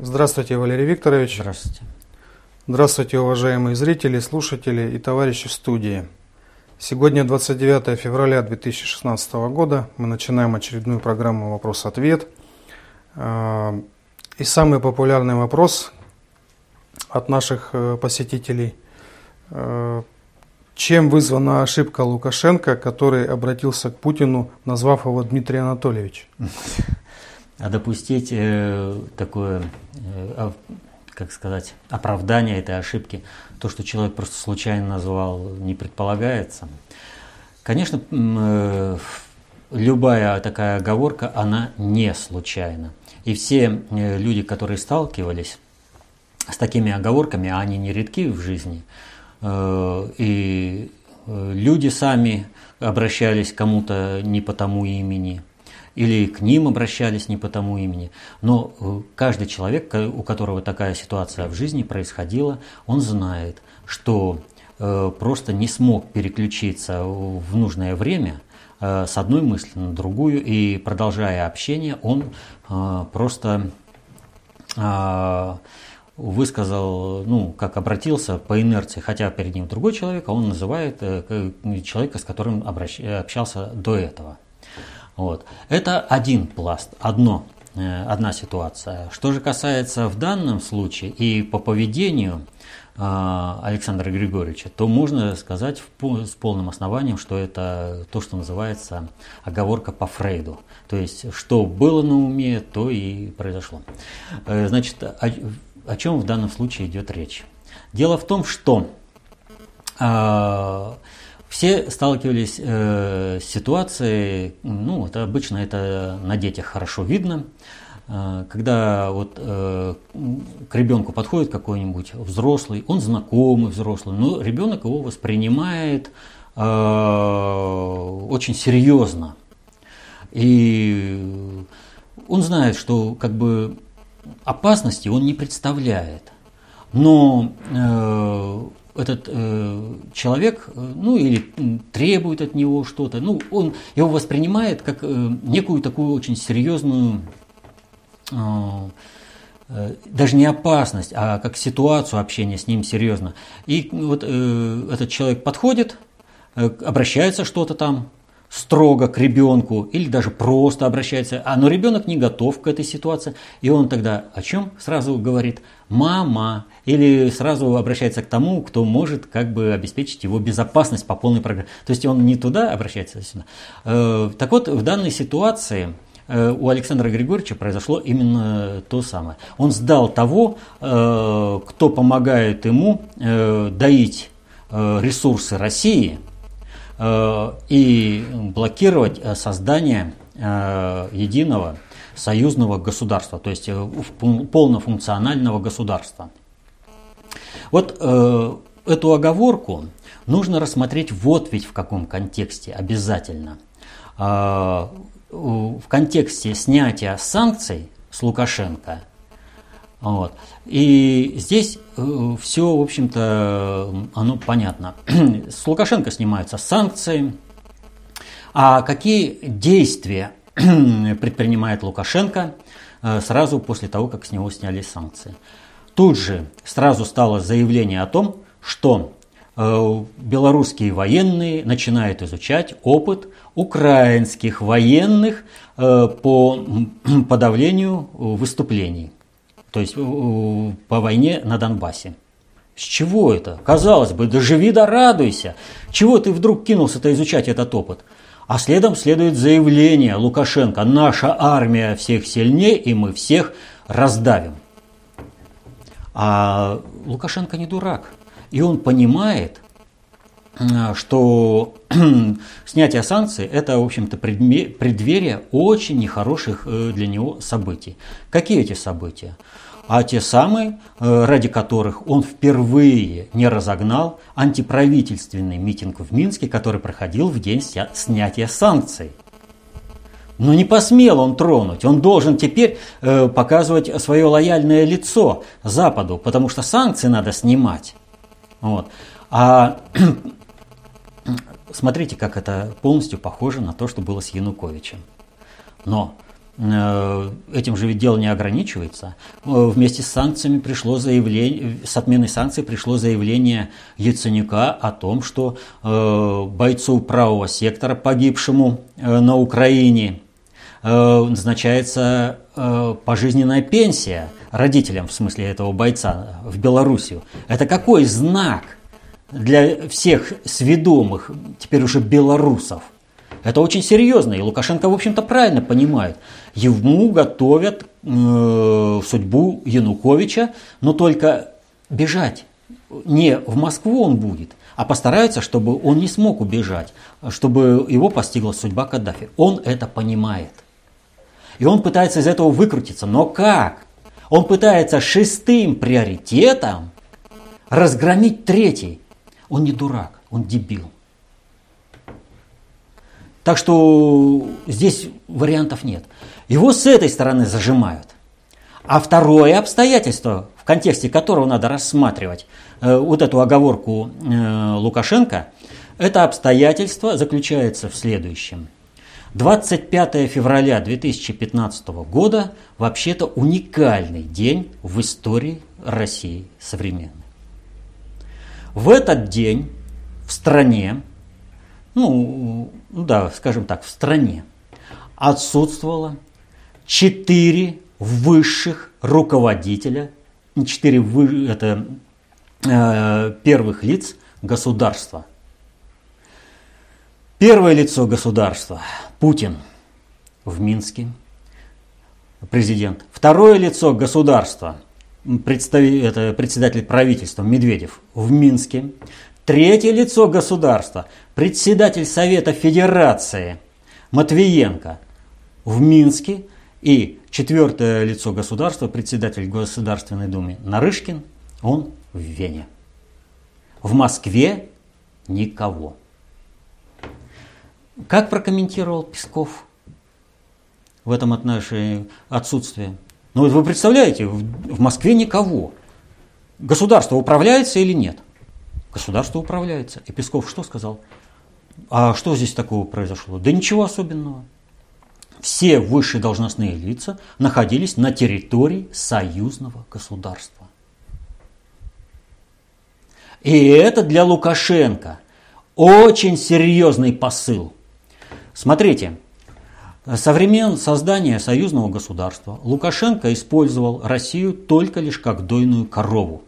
Здравствуйте, Валерий Викторович. Здравствуйте. Здравствуйте, уважаемые зрители, слушатели и товарищи в студии. Сегодня 29 февраля 2016 года. Мы начинаем очередную программу «Вопрос-ответ». И самый популярный вопрос от наших посетителей. Чем вызвана ошибка Лукашенко, который обратился к Путину, назвав его Дмитрий Анатольевич? А допустить такое, как сказать, оправдание этой ошибки, то, что человек просто случайно назвал, не предполагается. Конечно, любая такая оговорка, она не случайна. И все люди, которые сталкивались с такими оговорками, они не редки в жизни, и люди сами обращались к кому-то не по тому имени, или к ним обращались не по тому имени. Но каждый человек, у которого такая ситуация в жизни происходила, он знает, что просто не смог переключиться в нужное время с одной мысли на другую, и, продолжая общение, он просто высказал, ну, как обратился по инерции, хотя перед ним другой человек, а он называет человека, с которым общался до этого. Вот. Это один пласт, одна ситуация. Что же касается в данном случае и по поведению Александра Григорьевича, то можно сказать с полным основанием, что это то, что называется оговорка по Фрейду. То есть, что было на уме, то и произошло. Значит, о чем в данном случае идет речь? Дело в том, что все сталкивались с ситуацией, ну, это обычно это на детях хорошо видно, когда вот к ребенку подходит какой-нибудь взрослый, он знакомый взрослый, но ребенок его воспринимает очень серьезно. И он знает, что как бы опасности он не представляет, но этот человек, ну, или требует от него что-то, ну, он его воспринимает как некую такую очень серьезную, даже не опасность, а как ситуацию общения с ним серьезно. И вот этот человек подходит, обращается что-то там строго к ребенку, или даже просто обращается, но ребенок не готов к этой ситуации, и он тогда о чем сразу говорит «мама», или сразу обращается к тому, кто может как бы обеспечить его безопасность по полной программе. То есть он не туда обращается, а сюда. Так вот, в данной ситуации у Александра Григорьевича произошло именно то самое. Он сдал того, кто помогает ему доить ресурсы России и блокировать создание единого союзного государства, то есть полнофункционального государства. Вот эту оговорку нужно рассмотреть вот ведь в каком контексте обязательно. В контексте снятия санкций с Лукашенко. Вот. И здесь все, в общем-то, оно понятно. С Лукашенко снимаются санкции. А какие действия предпринимает Лукашенко сразу после того, как с него снялись санкции? Тут же сразу стало заявление о том, что белорусские военные начинают изучать опыт украинских военных по подавлению выступлений. То есть по войне на Донбассе. С чего это? Казалось бы, да живи да радуйся. Чего ты вдруг кинулся-то изучать этот опыт? А следом следует заявление Лукашенко. Наша армия всех сильнее, и мы всех раздавим. А Лукашенко не дурак. И он понимает, что снятие санкций – это, в общем-то, преддверие очень нехороших для него событий. Какие эти события? А те самые, ради которых он впервые не разогнал антиправительственный митинг в Минске, который проходил в день снятия санкций. Но не посмел он тронуть, он должен теперь показывать свое лояльное лицо Западу, потому что санкции надо снимать. Вот. А смотрите, как это полностью похоже на то, что было с Януковичем. Но этим же ведь дело не ограничивается. Вместе с санкциями пришло заявление, с отменой санкций пришло заявление Яценюка о том, что бойцу правого сектора, погибшему на Украине, назначается пожизненная пенсия родителям, в смысле этого бойца, в Белоруссию. Это какой знак для всех сведомых, теперь уже белорусов? Это очень серьезно, и Лукашенко, в общем-то, правильно понимает. Ему готовят судьбу Януковича, но только бежать не в Москву он будет, а постараются, чтобы он не смог убежать, чтобы его постигла судьба Каддафи. Он это понимает. И он пытается из этого выкрутиться. Но как? Он пытается шестым приоритетом разгромить третий. Он не дурак, он дебил. Так что здесь вариантов нет. Его с этой стороны зажимают. А второе обстоятельство, в контексте которого надо рассматривать вот эту оговорку Лукашенко, это обстоятельство заключается в следующем. 25 февраля 2015 года вообще-то уникальный день в истории России современной. В этот день в стране, в стране отсутствовало 4 высших руководителя, 4 первых лиц государства. Первое лицо государства – Путин в Минске, президент. Второе лицо государства – председатель правительства Медведев в Минске. Третье лицо государства – председатель Совета Федерации Матвиенко в Минске. И четвертое лицо государства – председатель Государственной Думы Нарышкин, он в Вене. В Москве никого. Как прокомментировал Песков в этом отношении отсутствие? Ну, вы представляете, в Москве никого. Государство управляется или нет? Государство управляется. И Песков что сказал? А что здесь такого произошло? Да ничего особенного. Все высшие должностные лица находились на территории союзного государства. И это для Лукашенко очень серьезный посыл. Смотрите, со времен создания союзного государства Лукашенко использовал Россию только лишь как дойную корову.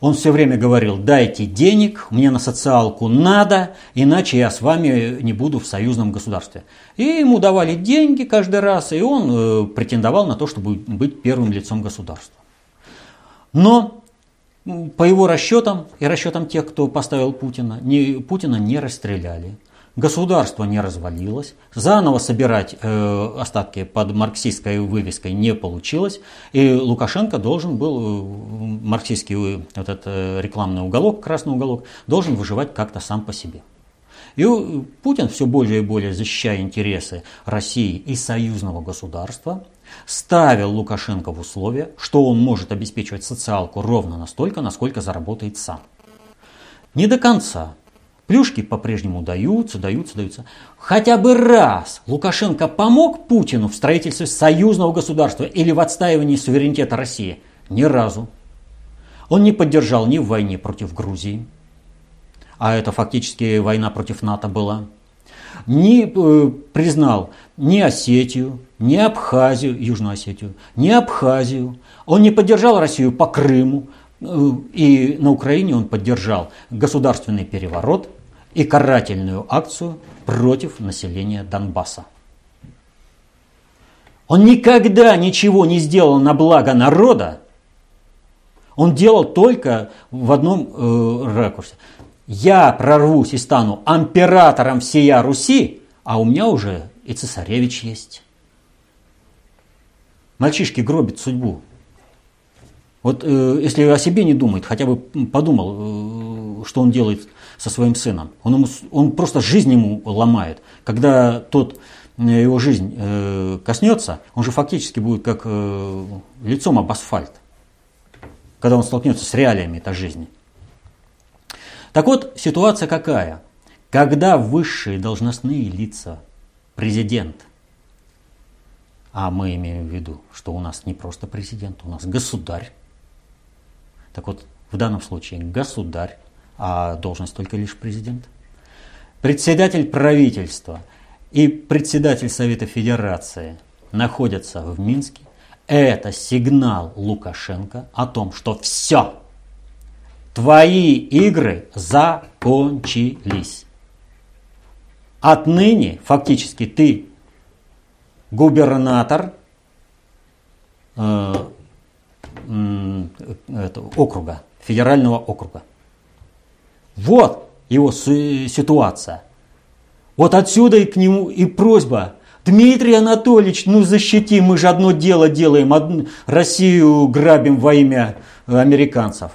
Он все время говорил: дайте денег, мне на социалку надо, иначе я с вами не буду в союзном государстве. И ему давали деньги каждый раз, и он претендовал на то, чтобы быть первым лицом государства. Но по его расчетам и расчетам тех, кто поставил Путина, Путина не расстреляли, государство не развалилось, заново собирать остатки под марксистской вывеской не получилось, и Лукашенко должен был, марксистский вот этот рекламный уголок, красный уголок, должен выживать как-то сам по себе. И Путин, все более и более защищая интересы России и союзного государства, ставил Лукашенко в условие, что он может обеспечивать социалку ровно настолько, насколько заработает сам. Не до конца. Плюшки по-прежнему даются. Хотя бы раз Лукашенко помог Путину в строительстве союзного государства или в отстаивании суверенитета России? Ни разу. Он не поддержал ни в войне против Грузии, а это фактически война против НАТО была, не признал ни Осетию, ни Абхазию, Южную Осетию, ни Абхазию. Он не поддержал Россию по Крыму. И на Украине он поддержал государственный переворот и карательную акцию против населения Донбасса. Он никогда ничего не сделал на благо народа. Он делал только в одном ракурсе. Я прорвусь и стану императором всея Руси, а у меня уже и цесаревич есть. Мальчишки гробят судьбу. Вот если о себе не думает, хотя бы подумал, что он делает со своим сыном. Он просто жизнь ему ломает. Когда его жизнь коснется, он же фактически будет как лицом об асфальт, когда он столкнется с реалиями этой жизни. Так вот, ситуация какая? Когда высшие должностные лица, президент, А мы имеем в виду, что у нас не просто президент, у нас государь. Так вот, в данном случае государь, а должность только лишь президент. Председатель правительства и председатель Совета Федерации находятся в Минске. Это сигнал Лукашенко о том, что все, твои игры закончились. Отныне, фактически, ты губернатор округа, федерального округа. Вот его ситуация. Вот отсюда и к нему и просьба. Дмитрий Анатольевич, ну защити, мы же одно дело делаем, Россию грабим во имя американцев.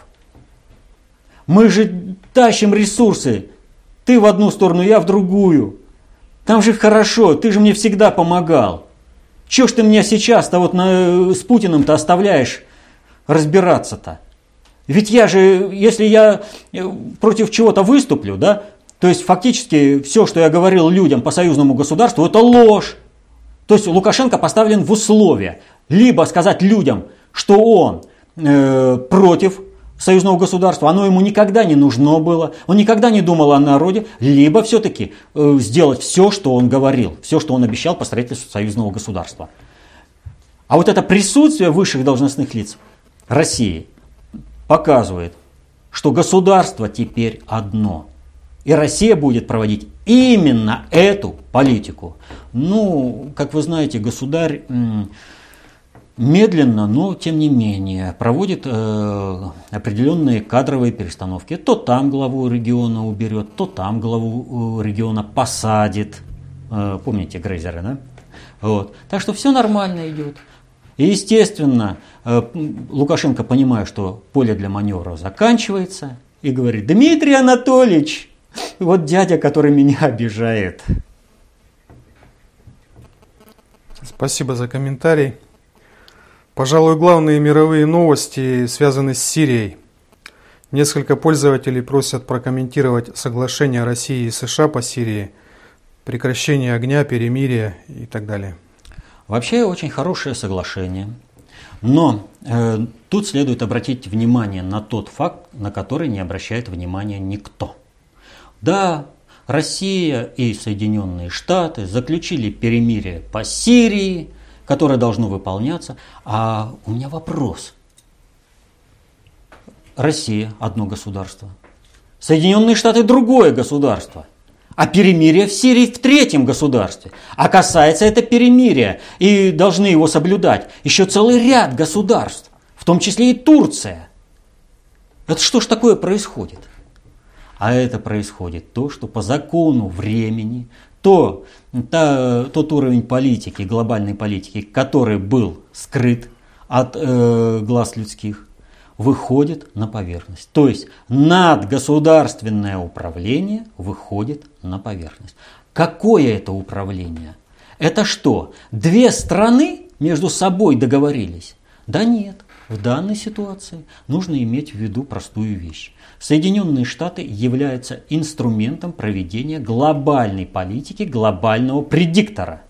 Мы же тащим ресурсы, ты в одну сторону, я в другую. Там же хорошо, ты же мне всегда помогал. Чего ж ты меня сейчас-то вот с Путиным-то оставляешь разбираться-то? Ведь я же, если я против чего-то выступлю, да, то есть фактически все, что я говорил людям по союзному государству, это ложь. То есть Лукашенко поставлен в условие либо сказать людям, что он против союзного государства, оно ему никогда не нужно было, он никогда не думал о народе, либо все-таки сделать все, что он говорил, все, что он обещал по строительству союзного государства. А вот это присутствие высших должностных лиц России показывает, что государство теперь одно. И Россия будет проводить именно эту политику. Ну, как вы знаете, государь медленно, но тем не менее проводит определенные кадровые перестановки. То там главу региона уберет, то там главу региона посадит. Помните Грейзера, да? Вот. Так что все нормально идет. И естественно, Лукашенко, понимая, что поле для маневра заканчивается, и говорит: Дмитрий Анатольевич, вот дядя, который меня обижает. Спасибо за комментарий. Пожалуй, главные мировые новости связаны с Сирией. Несколько пользователей просят прокомментировать соглашение России и США по Сирии, прекращение огня, перемирие и так далее. Вообще очень хорошее соглашение. Но тут следует обратить внимание на тот факт, на который не обращает внимания никто. Да, Россия и Соединенные Штаты заключили перемирие по Сирии, которое должно выполняться. А у меня вопрос. Россия – одно государство. Соединенные Штаты – другое государство. А перемирие в Сирии в третьем государстве. А касается это перемирия, и должны его соблюдать еще целый ряд государств, в том числе и Турция. Это что ж такое происходит? А это происходит то, что по закону времени, тот уровень политики, глобальной политики, который был скрыт от глаз людских, выходит на поверхность. То есть надгосударственное управление выходит на поверхность. Какое это управление? Это что, две страны между собой договорились? Да нет. В данной ситуации нужно иметь в виду простую вещь. Соединенные Штаты являются инструментом проведения глобальной политики, глобального предиктора.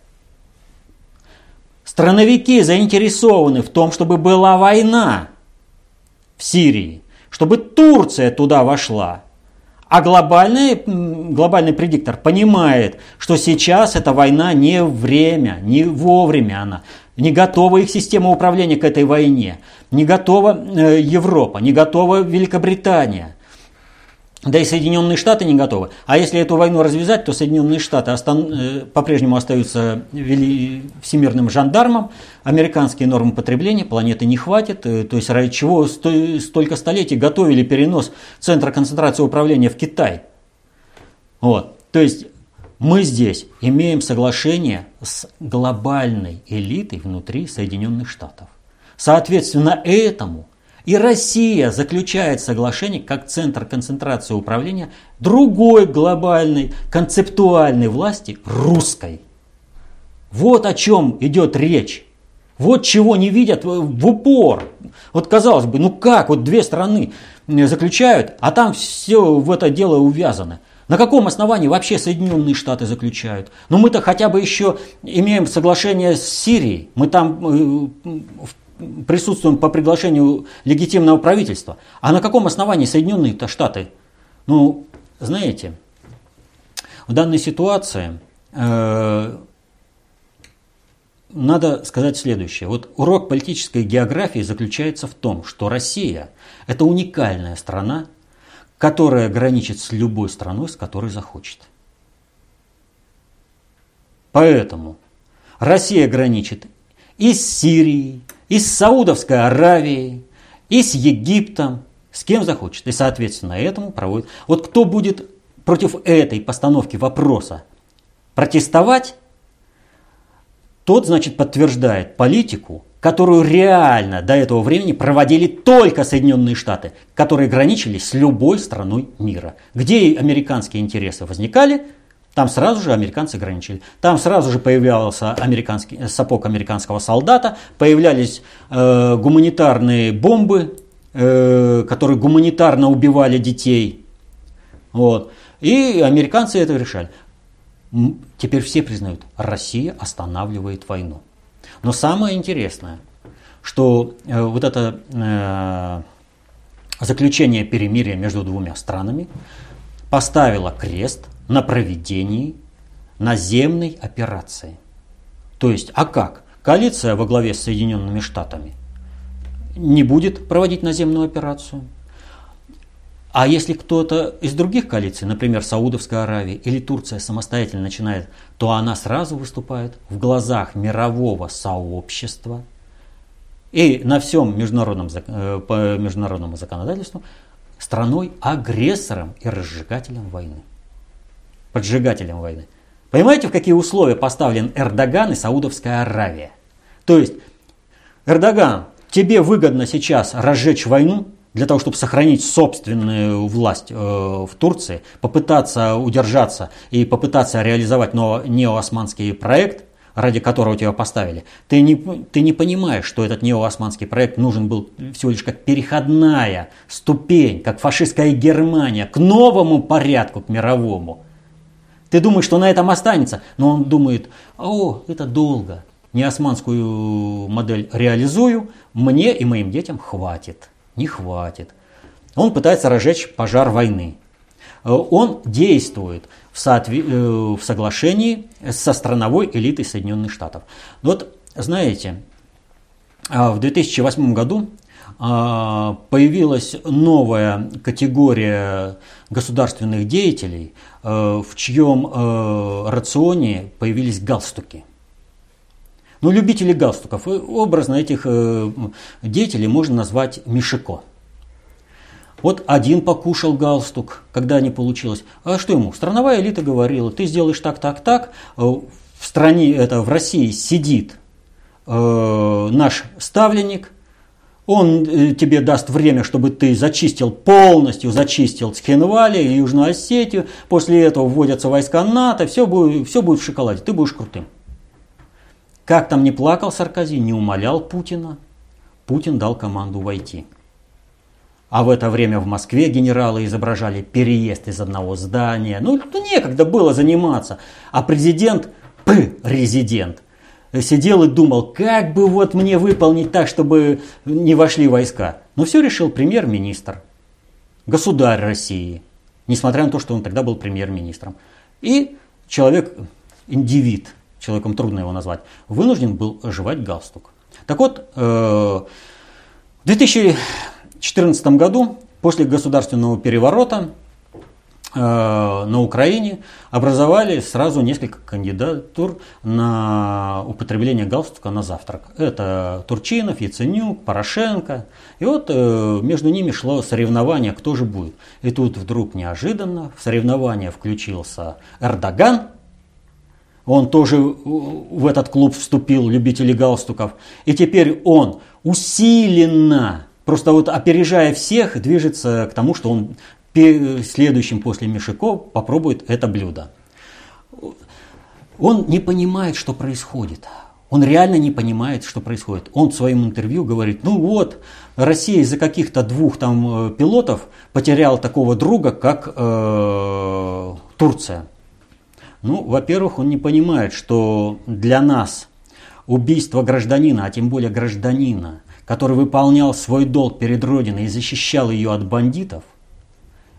Страновики заинтересованы в том, чтобы была война в Сирии, чтобы Турция туда вошла. А глобальный предиктор понимает, что сейчас эта война не время, не вовремя она. Не готова их система управления к этой войне, не готова Европа, не готова Великобритания, да и Соединенные Штаты не готовы. А если эту войну развязать, то Соединенные Штаты по-прежнему остаются всемирным жандармом, американские нормы потребления, планеты не хватит, то есть ради чего столько столетий готовили перенос центра концентрации управления в Китай. Вот, то есть... Мы здесь имеем соглашение с глобальной элитой внутри Соединенных Штатов. Соответственно, этому и Россия заключает соглашение как центр концентрации управления другой глобальной концептуальной власти, русской. Вот о чем идет речь. Вот чего не видят в упор. Вот казалось бы, ну как, вот две страны заключают, а там все в это дело увязано. На каком основании вообще Соединенные Штаты заключают? Но мы-то хотя бы еще имеем соглашение с Сирией. Мы там присутствуем по приглашению легитимного правительства. А на каком основании Соединенные-то Штаты? Ну, знаете, в данной ситуации надо сказать следующее. Вот урок политической географии заключается в том, что Россия – это уникальная страна, которая граничит с любой страной, с которой захочет. Поэтому Россия граничит и с Сирией, и с Саудовской Аравией, и с Египтом, с кем захочет. И, соответственно, этому проводит. Вот кто будет против этой постановки вопроса протестовать, тот, значит, подтверждает политику, которую реально до этого времени проводили только Соединенные Штаты, которые граничили с любой страной мира. Где и американские интересы возникали, там сразу же американцы граничили. Там сразу же появлялся сапог американского солдата, появлялись гуманитарные бомбы, которые гуманитарно убивали детей. Вот. И американцы это решали. Теперь все признают, Россия останавливает войну. Но самое интересное, что вот это заключение перемирия между двумя странами поставило крест на проведении наземной операции. То есть, а как? Коалиция во главе с Соединенными Штатами не будет проводить наземную операцию. А если кто-то из других коалиций, например, Саудовская Аравия или Турция, самостоятельно начинает, то она сразу выступает в глазах мирового сообщества и на всем по международному законодательству страной-агрессором и разжигателем войны, поджигателем войны. Понимаете, в какие условия поставлен Эрдоган и Саудовская Аравия? То есть, Эрдоган, тебе выгодно сейчас разжечь войну, для того, чтобы сохранить собственную власть в Турции, попытаться удержаться и попытаться реализовать неоосманский проект, ради которого тебя поставили, ты не понимаешь, что этот неоосманский проект нужен был всего лишь как переходная ступень, как фашистская Германия, к новому порядку, к мировому. Ты думаешь, что на этом останется, но он думает, о, это долго, неосманскую модель реализую, мне и моим детям хватит. Не хватит. Он пытается разжечь пожар войны. Он действует в соглашении со страновой элитой Соединенных Штатов. Вот, знаете, в 2008 году появилась новая категория государственных деятелей, в чьем рационе появились галстуки. Ну, любители галстуков, образно этих деятелей можно назвать Мишико. Вот один покушал галстук, когда не получилось. А что ему? Страновая элита говорила, ты сделаешь так, так, так. В стране, это в России сидит наш ставленник. Он тебе даст время, чтобы ты полностью зачистил Цхинвали и Южную Осетию. После этого вводятся войска НАТО, все будет в шоколаде, ты будешь крутым. Как там не плакал Саркози, не умолял Путина, Путин дал команду войти. А в это время в Москве генералы изображали переезд из одного здания. Ну, некогда было заниматься. А президент сидел и думал, как бы вот мне выполнить так, чтобы не вошли войска. Но все решил премьер-министр, государь России, несмотря на то, что он тогда был премьер-министром. И человек-индивид. Человеком трудно его назвать, вынужден был жевать галстук. Так вот, в 2014 году, после государственного переворота на Украине, образовали сразу несколько кандидатур на употребление галстука на завтрак. Это Турчинов, Яценюк, Порошенко. И вот между ними шло соревнование, кто же будет. И тут вдруг неожиданно в соревнование включился Эрдоган. Он тоже в этот клуб вступил, любители галстуков. И теперь он усиленно, просто вот опережая всех, движется к тому, что он следующим после Мишико попробует это блюдо. Он не понимает, что происходит. Он реально не понимает, что происходит. Он в своем интервью говорит, ну вот, Россия из-за каких-то двух там пилотов потеряла такого друга, как Турция. Ну, во-первых, он не понимает, что для нас убийство гражданина, а тем более гражданина, который выполнял свой долг перед Родиной и защищал ее от бандитов,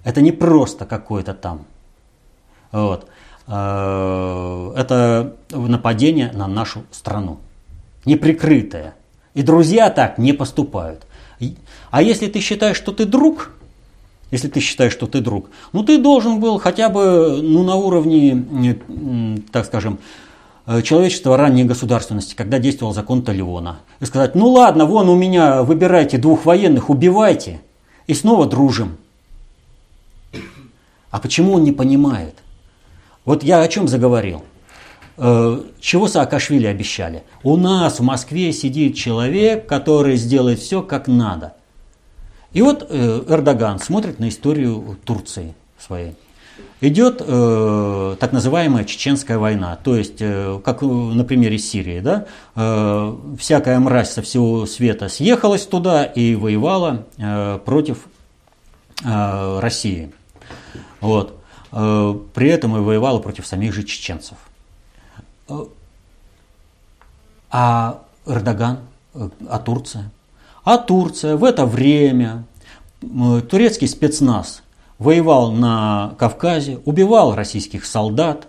это не просто какое-то там. Вот. Это нападение на нашу страну. Неприкрытое. И друзья так не поступают. А если ты считаешь, что ты друг, ну ты должен был хотя бы на уровне, так скажем, человечества ранней государственности, когда действовал закон Талиона. И сказать, ну ладно, вон у меня выбирайте двух военных, убивайте и снова дружим. А почему он не понимает? Вот я о чем заговорил. Чего Саакашвили обещали? У нас в Москве сидит человек, который сделает все как надо. И вот Эрдоган смотрит на историю Турции своей. Идет так называемая Чеченская война. То есть, как на примере Сирии, да, всякая мразь со всего света съехалась туда и воевала против России. Вот. При этом и воевала против самих же чеченцев. А Эрдоган, а Турция? А Турция в это время, турецкий спецназ воевал на Кавказе, убивал российских солдат.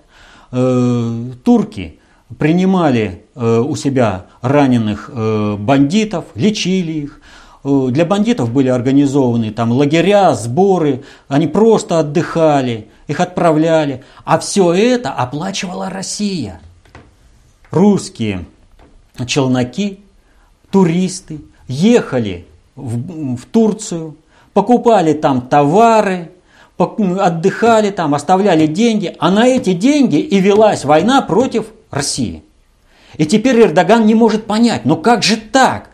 Турки принимали у себя раненых бандитов, лечили их. Для бандитов были организованы там лагеря, сборы, они просто отдыхали, их отправляли. А все это оплачивала Россия. Русские челноки, туристы ехали в Турцию, покупали там товары, отдыхали там, оставляли деньги. А на эти деньги и велась война против России. И теперь Эрдоган не может понять, ну как же так?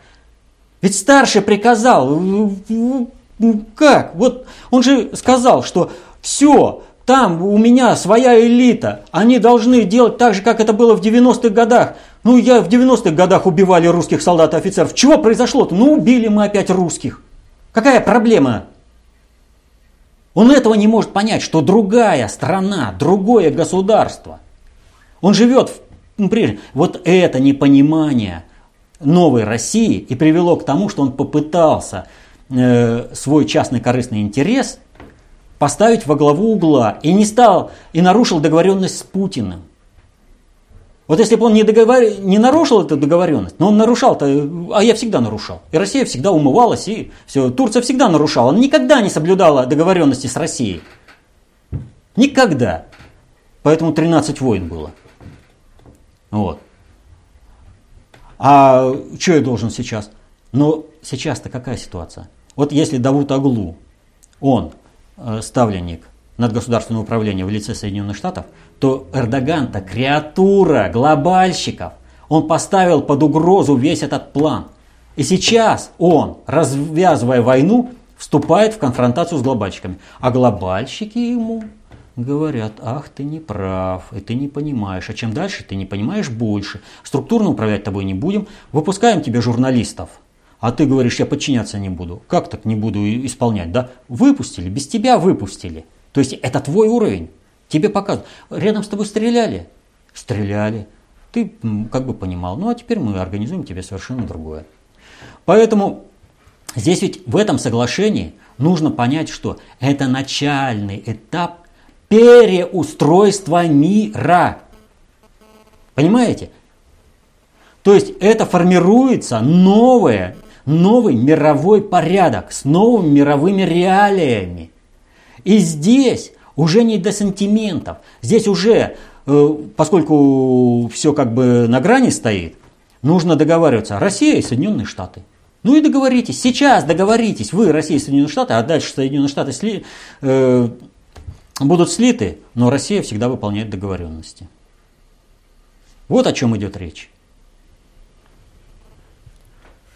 Ведь старший приказал, как? Вот он же сказал, что все, там у меня своя элита, они должны делать так же, как это было в 90-х годах. Ну, я в 90-х годах убивали русских солдат и офицеров. Чего произошло-то? Ну, убили мы опять русских. Какая проблема? Он этого не может понять, что другая страна, другое государство. Он живет в... Вот это непонимание новой России и привело к тому, что он попытался свой частный корыстный интерес поставить во главу угла и не стал, и нарушил договоренность с Путиным. Вот если бы он не нарушил эту договоренность, но он нарушал-то, а я всегда нарушал. И Россия всегда умывалась, и все. Турция всегда нарушала. Она никогда не соблюдала договоренности с Россией. Никогда. Поэтому 13 войн было. Вот. А что я должен сейчас? Но сейчас-то какая ситуация? Вот если Давутоглу, он ставленник надгосударственного управления в лице Соединенных Штатов, то Эрдоган-то креатура глобальщиков. Он поставил под угрозу весь этот план. И сейчас он, развязывая войну, вступает в конфронтацию с глобальщиками. А глобальщики ему говорят, ах, ты не прав, и ты не понимаешь. А чем дальше, ты не понимаешь больше. Структурно управлять тобой не будем. Выпускаем тебе журналистов. А ты говоришь, я подчиняться не буду. Как так не буду исполнять, да? Выпустили, без тебя выпустили. То есть это твой уровень. Тебе показывают. Рядом с тобой стреляли? Стреляли. Ты как бы понимал. Ну а теперь мы организуем тебе совершенно другое. Поэтому здесь ведь в этом соглашении нужно понять, что это начальный этап переустройство мира. Понимаете? То есть это формируется новый мировой порядок с новыми мировыми реалиями. И здесь уже не до сантиментов. Здесь уже, поскольку все как бы на грани стоит, нужно договариваться. Россия и Соединенные Штаты. Ну и договоритесь. Сейчас договоритесь. Вы, Россия и Соединенные Штаты, а дальше Соединенные Штаты будут слиты, но Россия всегда выполняет договоренности. Вот о чем идет речь.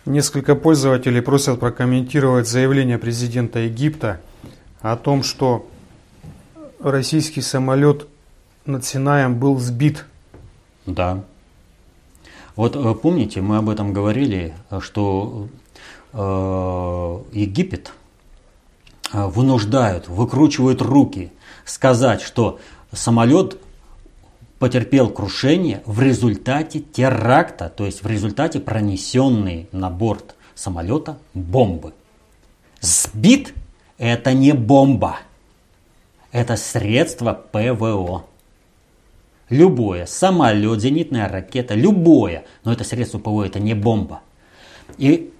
Несколько пользователей просят прокомментировать заявление президента Египта о том, что российский самолет над Синаем был сбит. Да. Вот помните, мы об этом говорили, что Египет вынуждают, выкручивают руки сказать, что самолет потерпел крушение в результате теракта, то есть в результате пронесенной на борт самолета бомбы. Сбит — это не бомба, это средство ПВО. Любое, самолет, зенитная ракета, любое, но это средство ПВО, это не бомба. И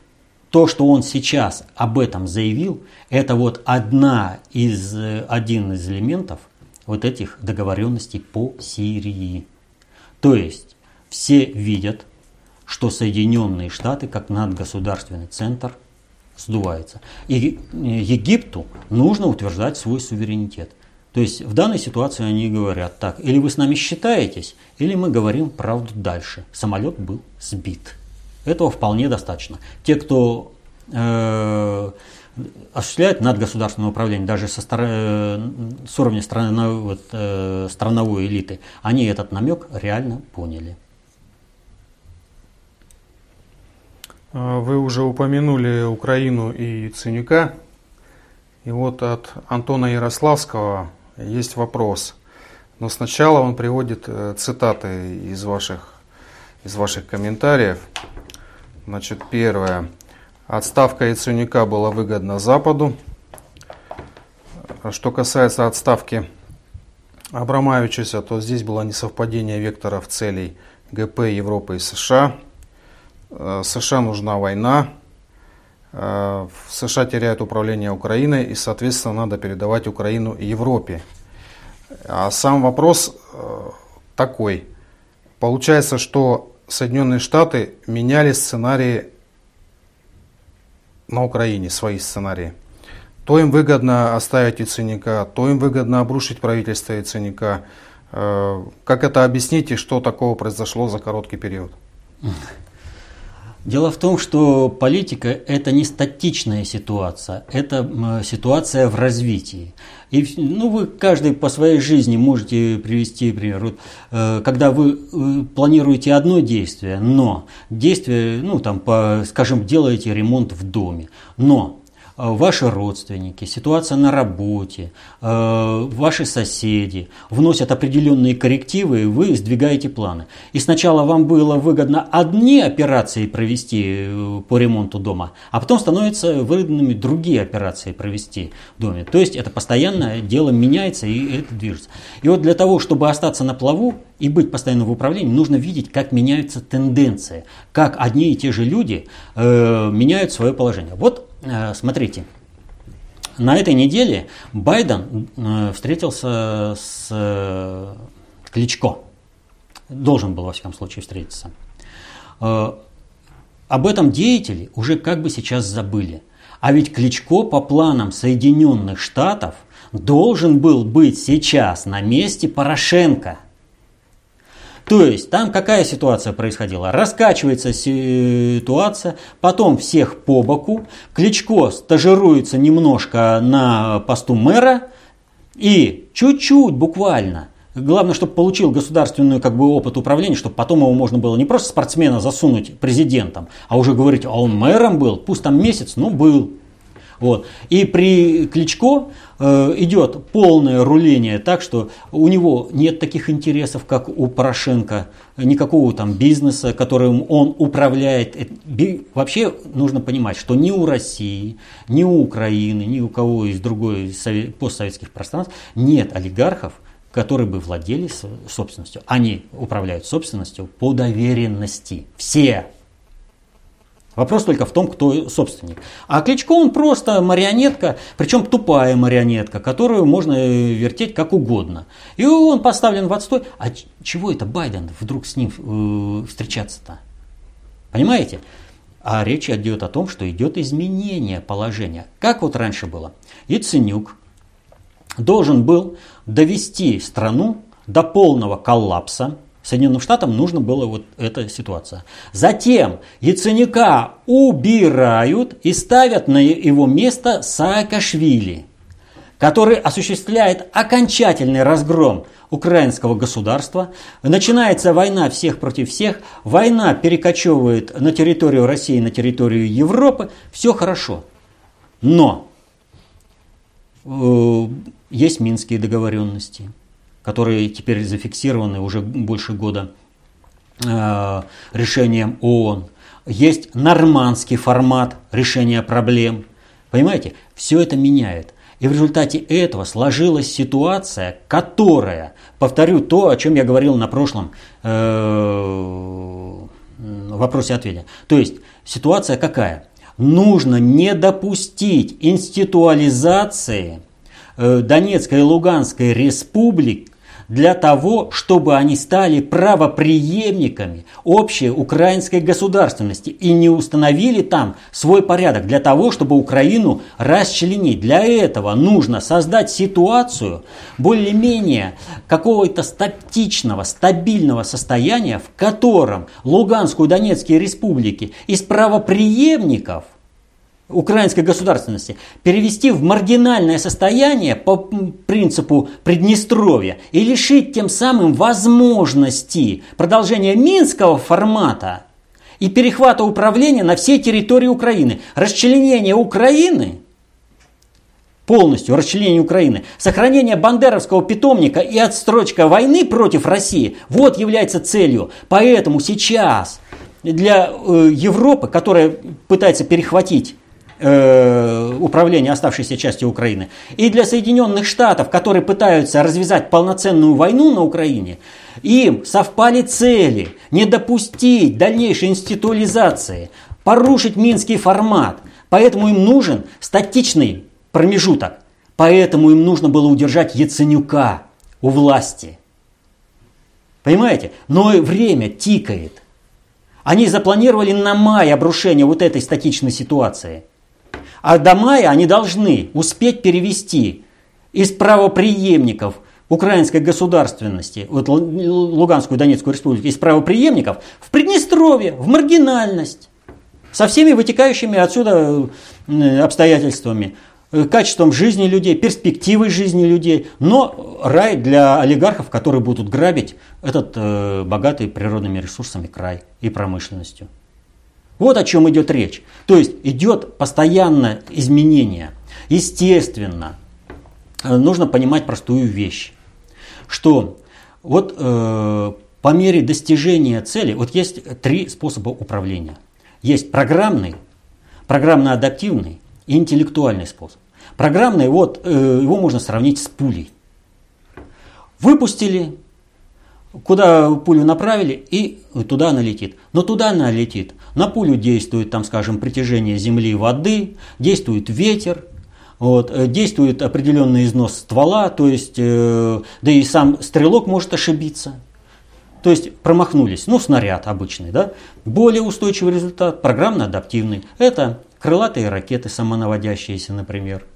то, что он сейчас об этом заявил, это вот один из элементов вот этих договоренностей по Сирии. То есть все видят, что Соединенные Штаты как надгосударственный центр сдувается. И Египту нужно утверждать свой суверенитет. То есть в данной ситуации они говорят так: или вы с нами считаетесь, или мы говорим правду дальше. Самолет был сбит. Этого вполне достаточно. Те, кто осуществляет надгосударственное управление, даже с уровня страновой элиты, они этот намек реально поняли. Вы уже упомянули Украину и Яценюка. И вот от Антона Ярославского есть вопрос. Но сначала он приводит цитаты из ваших комментариев. Значит, первое. Отставка Яценюка была выгодна Западу. Что касается отставки Абрамовича, то здесь было несовпадение векторов целей ГП, Европы и США. США нужна война, США теряет управление Украиной, и, соответственно, надо передавать Украину Европе. А сам вопрос такой. Получается, что Соединенные Штаты меняли сценарии на Украине, свои сценарии. То им выгодно оставить Яценюка, то им выгодно обрушить правительство Яценюка. Как это объяснить и что такого произошло за короткий период? Дело в том, что политика – это не статичная ситуация, это ситуация в развитии. И вы каждый по своей жизни можете привести пример. Вот, когда вы планируете одно действие, но действие, делаете ремонт в доме, но ваши родственники, ситуация на работе, ваши соседи вносят определенные коррективы, и вы сдвигаете планы. И сначала вам было выгодно одни операции провести по ремонту дома, а потом становятся выгодными другие операции провести в доме. То есть это постоянно дело меняется и это движется. И вот для того, чтобы остаться на плаву и быть постоянно в управлении, нужно видеть, как меняются тенденции, как одни и те же люди меняют свое положение. Вот смотрите, на этой неделе Байден встретился с Кличко. Должен был, во всяком случае, встретиться. Об этом деятели уже как бы сейчас забыли. А ведь Кличко по планам Соединенных Штатов должен был быть сейчас на месте Порошенко. То есть там какая ситуация происходила? Раскачивается ситуация, потом всех по боку, Кличко стажируется немножко на посту мэра и чуть-чуть буквально, главное, чтобы получил государственную опыт управления, чтобы потом его можно было не просто спортсмена засунуть президентом, а уже говорить, а он мэром был, пусть там месяц, но был. Вот. И при Кличко идет полное руление так, что у него нет таких интересов, как у Порошенко, никакого там бизнеса, которым он управляет. Вообще нужно понимать, что ни у России, ни у Украины, ни у кого из другой постсоветских пространств нет олигархов, которые бы владели собственностью. Они управляют собственностью по доверенности. Все. Вопрос только в том, кто собственник. А Кличко он просто марионетка, причем тупая марионетка, которую можно вертеть как угодно. И он поставлен в отстой. А чего это Байден вдруг с ним встречаться-то? Понимаете? А речь идет о том, что идет изменение положения. Как вот раньше было. Яценюк должен был довести страну до полного коллапса. Соединенным Штатам нужна была вот эта ситуация. Затем Яценюка убирают и ставят на его место Саакашвили, который осуществляет окончательный разгром украинского государства. Начинается война всех против всех, война перекочевывает на территорию России, на территорию Европы, все хорошо. Но есть минские договоренности, которые теперь зафиксированы уже больше года решением ООН. Есть нормандский формат решения проблем. Понимаете, все это меняет. И в результате этого сложилась ситуация, которая, повторю то, о чем я говорил на прошлом вопросе-ответе. То есть ситуация какая? Нужно не допустить институализации Донецкой и Луганской республик для того, чтобы они стали правопреемниками общей украинской государственности и не установили там свой порядок для того, чтобы Украину расчленить. Для этого нужно создать ситуацию более-менее какого-то статичного, стабильного состояния, в котором Луганскую и Донецкие республики из правопреемников украинской государственности перевести в маргинальное состояние по принципу Приднестровья и лишить тем самым возможности продолжения минского формата и перехвата управления на всей территории Украины. Расчленение Украины, полностью расчленение Украины, сохранение бандеровского питомника и отстрочка войны против России – вот является целью. Поэтому сейчас для Европы, которая пытается перехватить управление оставшейся частью Украины, и для Соединенных Штатов, которые пытаются развязать полноценную войну на Украине, им совпали цели не допустить дальнейшей институализации, порушить минский формат. Поэтому им нужен статичный промежуток. Поэтому им нужно было удержать Яценюка у власти. Понимаете? Но время тикает. Они запланировали на май обрушение вот этой статичной ситуации. А до мая они должны успеть перевести из правопреемников украинской государственности, вот Луганскую и Донецкую республику, из правопреемников в Приднестровье, в маргинальность. Со всеми вытекающими отсюда обстоятельствами, качеством жизни людей, перспективой жизни людей. Но рай для олигархов, которые будут грабить этот богатый природными ресурсами край и промышленностью. Вот о чем идет речь. То есть идет постоянное изменение. Естественно, нужно понимать простую вещь, что вот по мере достижения цели, вот есть три способа управления. Есть программный, программно-адаптивный и интеллектуальный способ. Программный, вот его можно сравнить с пулей. Выпустили, куда пулю направили, и туда она летит. Но туда она летит. На пулю действует, там, скажем, притяжение земли и воды, действует ветер, вот, действует определенный износ ствола, то есть, да и сам стрелок может ошибиться. То есть промахнулись, ну, снаряд обычный, да? Более устойчивый результат, программно-адаптивный. Это крылатые ракеты самонаводящиеся, например.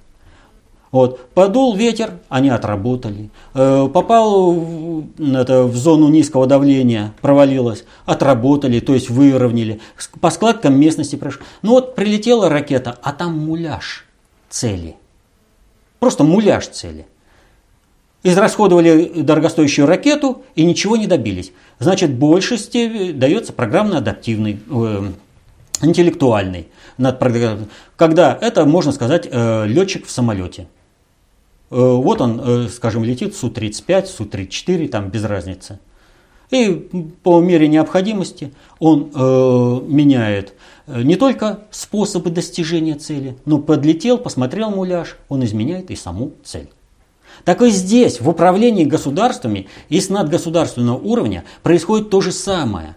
Вот. Подул ветер, они отработали. Попал в зону низкого давления, провалилось, отработали, то есть выровняли. По складкам местности прошло. Ну вот прилетела ракета, а там муляж цели. Просто муляж цели. Израсходовали дорогостоящую ракету и ничего не добились. Значит, большести дается программно-адаптивный, интеллектуальный. Когда это, можно сказать, летчик в самолете. Вот он, скажем, летит Су-35, Су-34, там без разницы. И по мере необходимости он меняет не только способы достижения цели, но подлетел, посмотрел муляж, он изменяет и саму цель. Так и здесь, в управлении государствами и с надгосударственного уровня происходит то же самое.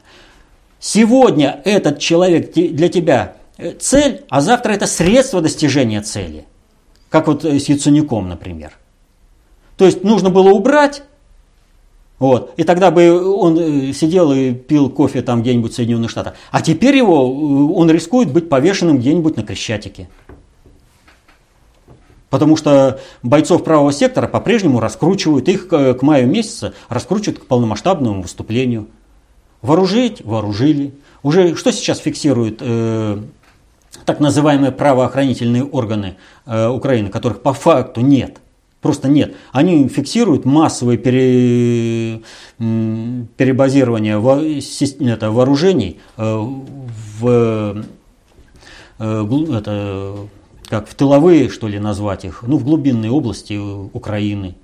Сегодня этот человек для тебя цель, а завтра это средство достижения цели. Как вот с Яценюком, например. То есть нужно было убрать, вот, и тогда бы он сидел и пил кофе там где-нибудь в Соединенных Штатах. А теперь он рискует быть повешенным где-нибудь на Крещатике. Потому что бойцов правого сектора по-прежнему раскручивают, их к маю месяца раскручивают к полномасштабному выступлению. Вооружить вооружили. Уже что сейчас фиксируют так называемые правоохранительные органы Украины, которых по факту нет. Просто нет. Они фиксируют массовое перебазирование вооружений в тыловые, что ли, назвать их, в глубинные области Украины.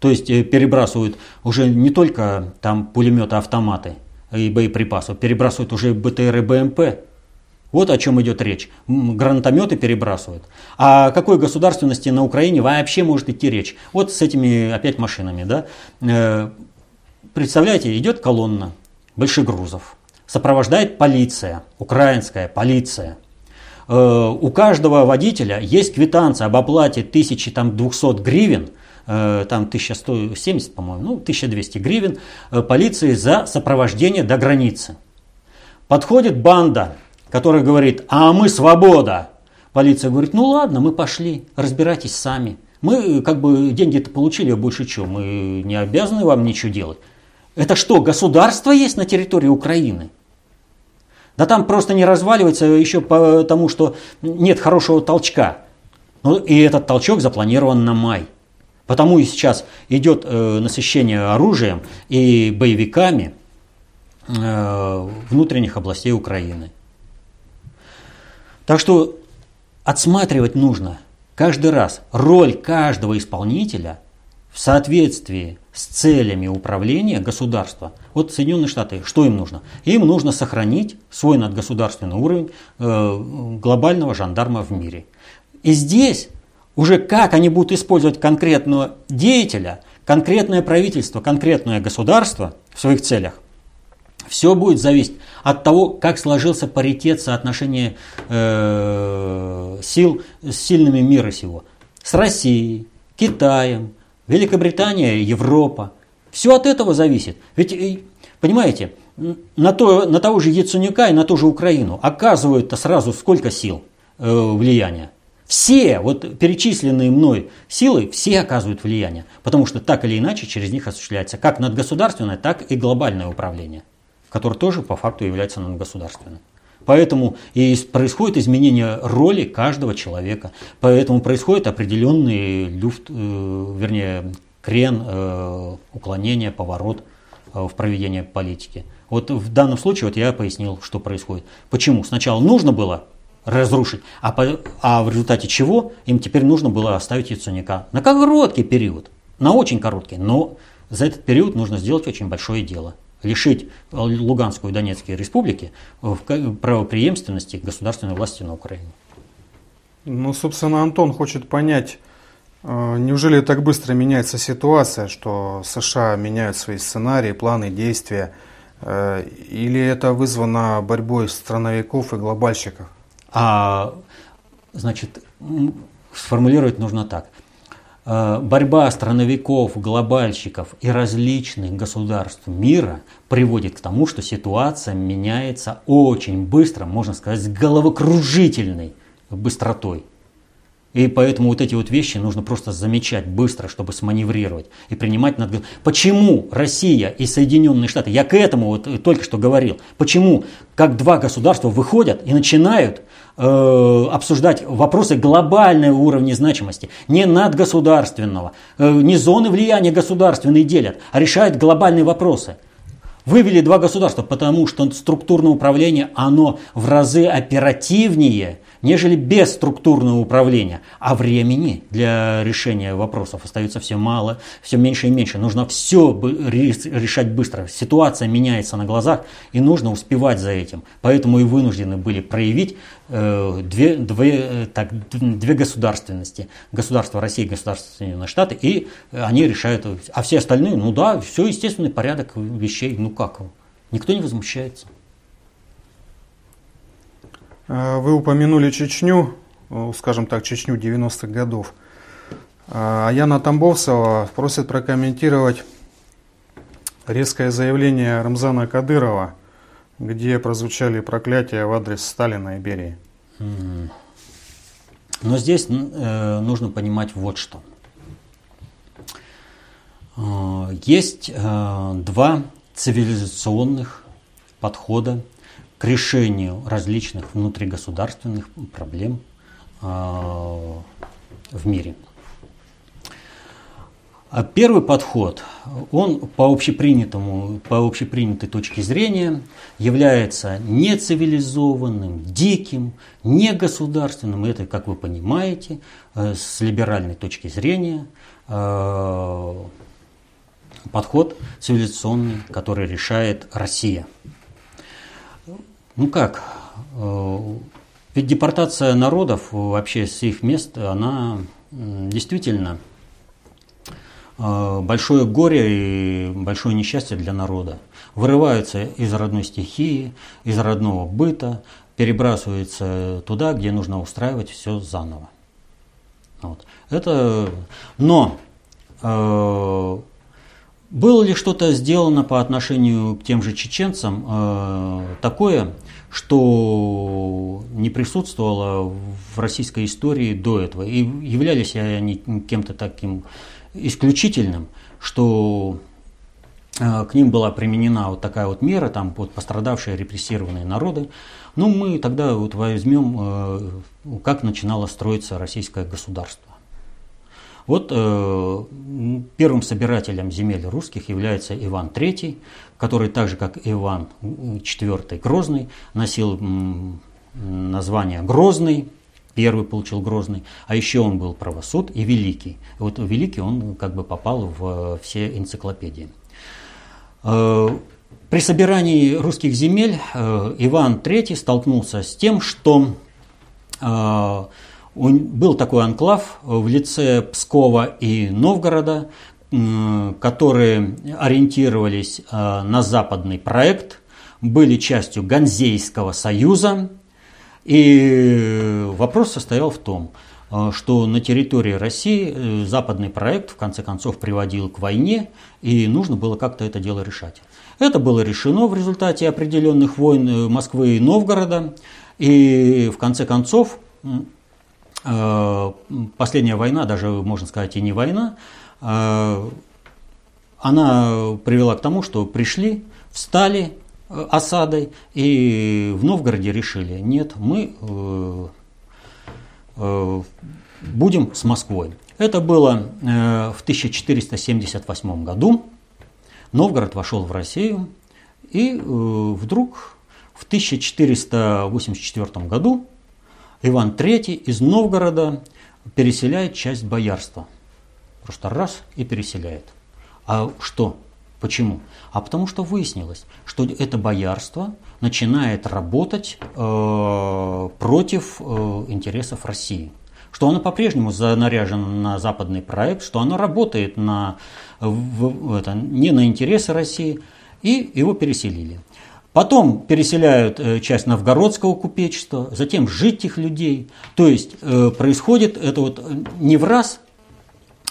То есть перебрасывают уже не только там пулеметы, автоматы и боеприпасы, перебрасывают уже БТР и БМП. Вот о чем идет речь. Гранатометы перебрасывают. А о какой государственности на Украине вообще может идти речь? Вот с этими опять машинами, да? Представляете, идет колонна больших грузов. Сопровождает полиция, украинская полиция. У каждого водителя есть квитанция об оплате 1200 гривен, там 1170, по-моему, 1200 гривен полиции за сопровождение до границы. Подходит банда, который говорит: а мы свобода. Полиция говорит: ну ладно, мы пошли, разбирайтесь сами. Мы деньги-то получили, а больше чего? Мы не обязаны вам ничего делать. Это что, государство есть на территории Украины? Да там просто не разваливается еще потому, что нет хорошего толчка. Ну, и этот толчок запланирован на май. Потому и сейчас идет насыщение оружием и боевиками внутренних областей Украины. Так что отсматривать нужно каждый раз роль каждого исполнителя в соответствии с целями управления государства. Вот Соединенные Штаты, что им нужно? Им нужно сохранить свой надгосударственный уровень глобального жандарма в мире. И здесь уже как они будут использовать конкретного деятеля, конкретное правительство, конкретное государство в своих целях, все будет зависеть от того, как сложился паритет соотношения сил с сильными мира сего. С Россией, Китаем, Великобританией, Европой. Все от этого зависит. Ведь, понимаете, на того же Яценюка и на ту же Украину оказывают-то сразу сколько сил влияния. Все перечисленные мной силы, все оказывают влияние. Потому что так или иначе через них осуществляется как надгосударственное, так и глобальное управление, который тоже по факту является надгосударственным. Поэтому и происходит изменение роли каждого человека. Поэтому происходит определенный крен, уклонение, поворот в проведении политики. В данном случае я пояснил, что происходит. Почему? Сначала нужно было разрушить, а в результате чего им теперь нужно было оставить Яценюка. На короткий период, на очень короткий, но за этот период нужно сделать очень большое дело. Лишить Луганскую и Донецкую республики правопреемственности государственной власти на Украине. Собственно, Антон хочет понять, неужели так быстро меняется ситуация, что США меняют свои сценарии, планы, действия, или это вызвано борьбой страновиков и глобальщиков? Сформулировать нужно так. Борьба страновиков, глобальщиков и различных государств мира приводит к тому, что ситуация меняется очень быстро, можно сказать, с головокружительной быстротой. И поэтому эти вещи нужно просто замечать быстро, чтобы сманеврировать и принимать над... Почему Россия и Соединенные Штаты, я к этому только что говорил, почему как два государства выходят и начинают обсуждать вопросы глобального уровня значимости, не надгосударственного, не зоны влияния государственные делят, а решают глобальные вопросы. Вывели два государства, потому что структурное управление, оно в разы оперативнее, нежели без структурного управления. А времени для решения вопросов остается все мало, все меньше и меньше. Нужно все решать быстро. Ситуация меняется на глазах, и нужно успевать за этим. Поэтому и вынуждены были проявить две государственности. Государство России, государство Соединенные Штаты. И они решают. А все остальные, все естественный порядок вещей. Никто не возмущается. Вы упомянули Чечню, скажем так, Чечню 90-х годов. Яна Тамбовцева просит прокомментировать резкое заявление Рамзана Кадырова, где прозвучали проклятия в адрес Сталина и Берии. Но здесь нужно понимать вот что. Есть два цивилизационных подхода к решению различных внутригосударственных проблем в мире. А первый подход, он по общепринятой точке зрения является нецивилизованным, диким, негосударственным. Это, как вы понимаете, с либеральной точки зрения подход цивилизационный, который решает Россия. Ну как, ведь депортация народов вообще с их мест, она действительно... большое горе и большое несчастье для народа. Вырываются из родной стихии, из родного быта, перебрасываются туда, где нужно устраивать все заново. Вот. Это... Но было ли что-то сделано по отношению к тем же чеченцам такое, что не присутствовало в российской истории до этого? И являлись они кем-то таким... исключительным, что к ним была применена вот такая вот мера, там вот пострадавшие репрессированные народы. Ну, мы тогда вот возьмем, как начинало строиться российское государство. Вот первым собирателем земель русских является Иван Третий, который так же, как Иван IV Грозный, носил название Грозный. Первый получил Грозный, а еще он был Правосуд и Великий. Вот Великий он как бы попал в все энциклопедии. При собирании русских земель Иван III столкнулся с тем, что был такой анклав в лице Пскова и Новгорода, которые ориентировались на западный проект, были частью Ганзейского союза. И вопрос состоял в том, что на территории России западный проект в конце концов приводил к войне, и нужно было как-то это дело решать. Это было решено в результате определенных войн Москвы и Новгорода, и в конце концов последняя война, даже можно сказать и не война, она привела к тому, что пришли, встали осадой, и в Новгороде решили, нет, мы будем с Москвой. Это было в 1478 году. Новгород вошел в Россию, и вдруг в 1484 году Иван III из Новгорода переселяет часть боярства. Просто раз и переселяет. А что? Почему? А потому что выяснилось, что это боярство начинает работать против интересов России. Что оно по-прежнему занаряжено на западный проект, что оно работает не на интересы России, и его переселили. Потом переселяют часть новгородского купечества, затем житих людей. То есть происходит это вот не в раз,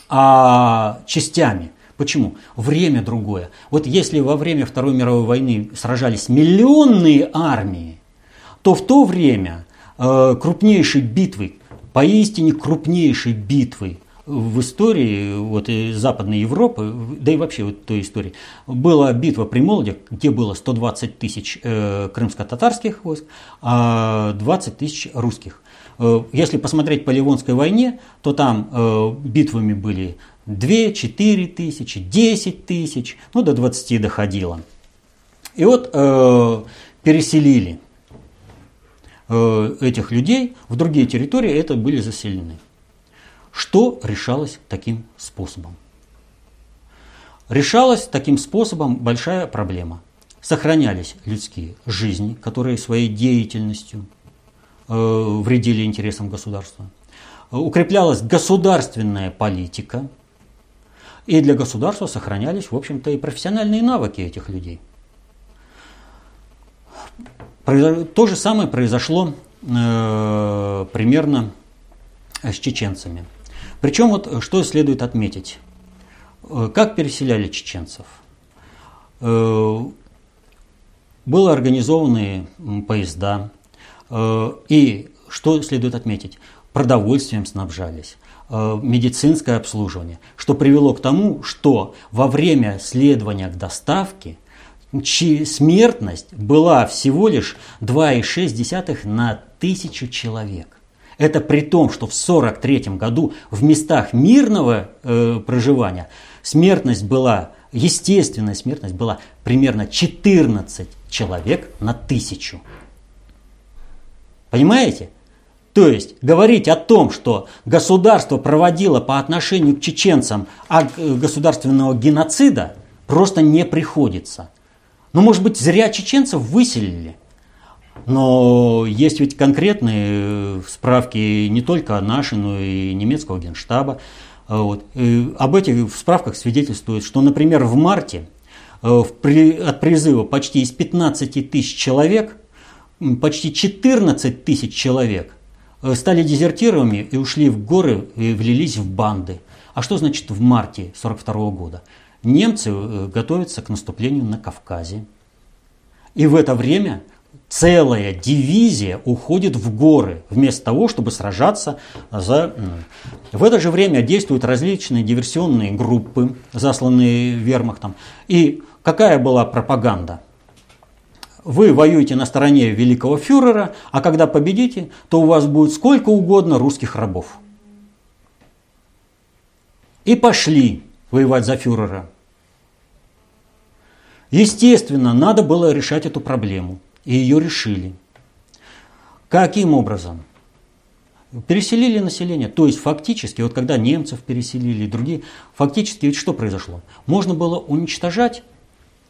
а частями. Почему? Время другое. Вот если во время Второй мировой войны сражались миллионные армии, то в то время крупнейшей битвой, поистине крупнейшей битвой в истории вот, Западной Европы, да и вообще вот той истории, была битва при Молоде, где было 120 тысяч крымско-татарских войск, а 20 тысяч русских. Если посмотреть по Ливонской войне, то там битвами были... 2, 4 тысячи, 10 тысяч, ну до 20 доходило. И вот переселили этих людей в другие территории, это были заселены. Что решалось таким способом? Решалась таким способом большая проблема. Сохранялись людские жизни, которые своей деятельностью вредили интересам государства. Укреплялась государственная политика. И для государства сохранялись, в общем-то, и профессиональные навыки этих людей. То же самое произошло примерно с чеченцами. Причем вот что следует отметить. Как переселяли чеченцев? Были организованы поезда. И что следует отметить? Продовольствием снабжались. Медицинское обслуживание, что привело к тому, что во время следования к доставке смертность была всего лишь 2,6 на 1000 человек. Это при том, что в 1943 году в местах мирного проживания смертность была, естественная смертность была примерно 14 человек на 1000. Понимаете? То есть говорить о том, что государство проводило по отношению к чеченцам акт государственного геноцида, просто не приходится. Ну, может быть, зря чеченцев выселили. Но есть ведь конкретные справки не только наши, но и немецкого генштаба. Вот. И об этих справках свидетельствует, что, например, в марте от призыва почти из 15 тысяч человек, почти 14 тысяч человек стали дезертирами и ушли в горы и влились в банды. А что значит в марте 1942 года? Немцы готовятся к наступлению на Кавказе. И в это время целая дивизия уходит в горы, вместо того, чтобы сражаться за... В это же время действуют различные диверсионные группы, засланные вермахтом. И какая была пропаганда? Вы воюете на стороне великого фюрера, а когда победите, то у вас будет сколько угодно русских рабов. И пошли воевать за фюрера. Естественно, надо было решать эту проблему. И ее решили. Каким образом? Переселили население. То есть фактически, вот когда немцев переселили и другие, фактически ведь что произошло? Можно было уничтожать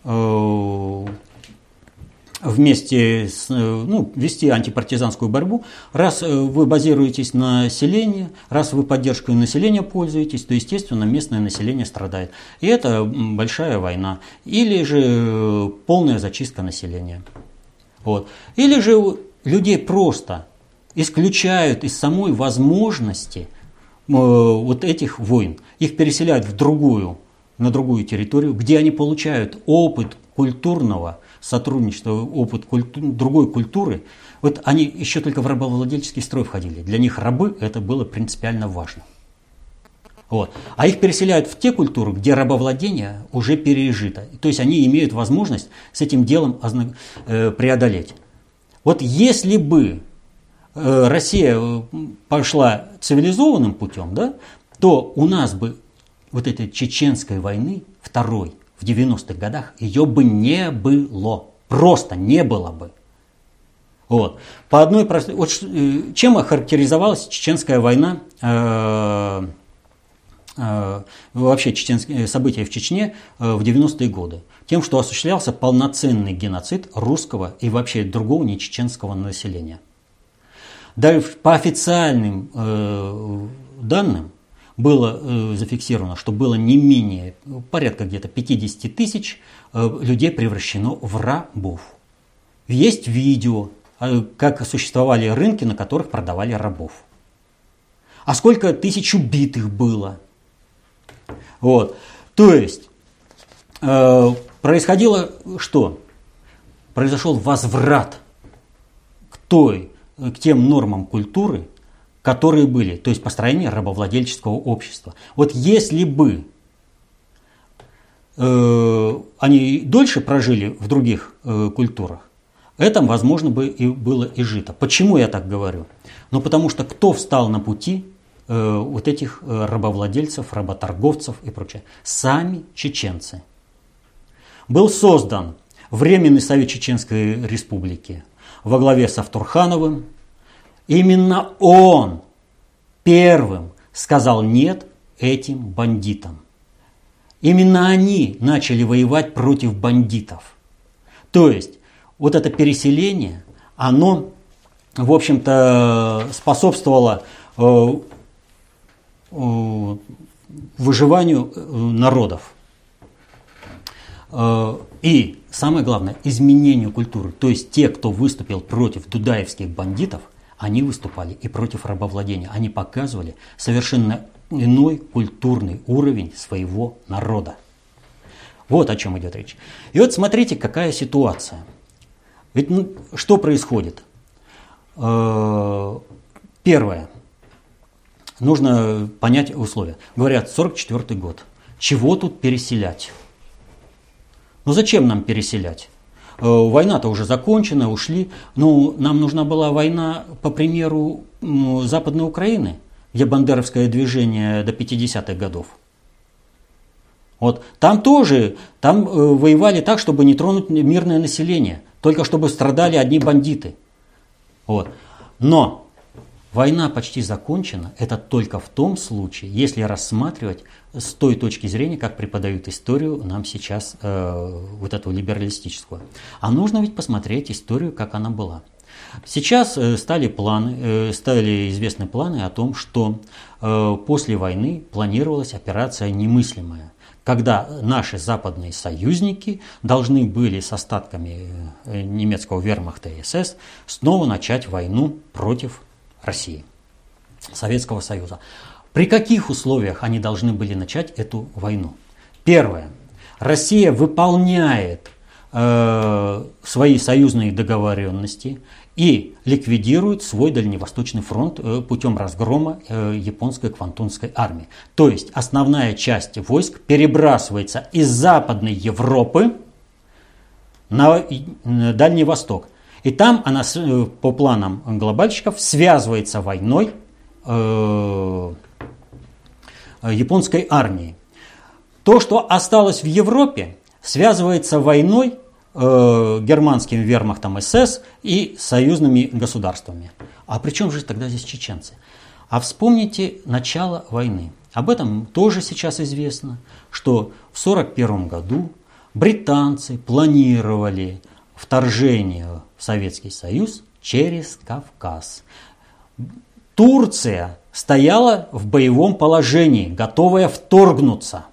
вместе с, вести антипартизанскую борьбу. Раз вы базируетесь на населении, раз вы поддержкой населения пользуетесь, то, естественно, местное население страдает. И это большая война. Или же полная зачистка населения. Вот. Или же людей просто исключают из самой возможности вот этих войн. Их переселяют в другую, на другую территорию, где они получают опыт культурного сотрудничества, опыт другой культуры. Вот они еще только в рабовладельческий строй входили. Для них рабы это было принципиально важно. Вот. А их переселяют в те культуры, где рабовладение уже пережито. То есть они имеют возможность с этим делом преодолеть. Вот если бы Россия пошла цивилизованным путем, да, то у нас бы вот этой чеченской войны, второй, в 90-х годах, ее бы не было. Просто не было бы. Вот. По одной простой... Вот чем охарактеризовалась чеченская война... вообще чеченские события в Чечне в 90-е годы тем, что осуществлялся полноценный геноцид русского и вообще другого нечеченского населения. Даже по официальным данным было зафиксировано, что было не менее, порядка где-то 50 тысяч людей превращено в рабов. Есть видео, как существовали рынки, на которых продавали рабов. А сколько тысяч убитых было? Вот. То есть происходило что? Произошел возврат к тем нормам культуры, которые были. То есть построение рабовладельческого общества. Вот если бы они дольше прожили в других культурах, это, возможно, бы и было изжито. Почему я так говорю? Ну, потому что кто встал на пути вот этих рабовладельцев, работорговцев и прочее? Сами чеченцы. Был создан Временный совет Чеченской Республики во главе с Автурхановым. Именно он первым сказал «нет» этим бандитам. Именно они начали воевать против бандитов. То есть вот это переселение, оно, в общем-то, способствовало выживанию народов. И, самое главное, изменению культуры. То есть те, кто выступил против дудаевских бандитов, они выступали и против рабовладения. Они показывали совершенно иной культурный уровень своего народа. Вот о чем идет речь. И вот смотрите, какая ситуация. Ведь что происходит? Первое. Нужно понять условия. Говорят, 1944 год. Чего тут переселять? Ну зачем нам переселять? Война-то уже закончена, ушли. Но нам нужна была война, по примеру, Западной Украины, где бандеровское движение до 50-х годов. Вот. Там тоже там воевали так, чтобы не тронуть мирное население, только чтобы страдали одни бандиты. Вот. Но война почти закончена, это только в том случае, если рассматривать с той точки зрения, как преподают историю нам сейчас, вот эту либералистическую. А нужно ведь посмотреть историю, как она была. Сейчас стали известны планы о том, что после войны планировалась операция «Немыслимая», когда наши западные союзники должны были с остатками немецкого вермахта и СС снова начать войну против России, Советского Союза. При каких условиях они должны были начать эту войну? Первое. Россия выполняет свои союзные договоренности и ликвидирует свой Дальневосточный фронт путем разгрома японской Квантунской армии. То есть основная часть войск перебрасывается из Западной Европы на Дальний Восток. И там она по планам глобальщиков связывается войной японской армии. То, что осталось в Европе, связывается войной германским вермахтом СС и союзными государствами. А при чем же тогда здесь чеченцы? А вспомните начало войны. Об этом тоже сейчас известно, что в 1941 году британцы планировали вторжение в Советский Союз через Кавказ. Турция стояла в боевом положении, готовая вторгнуться.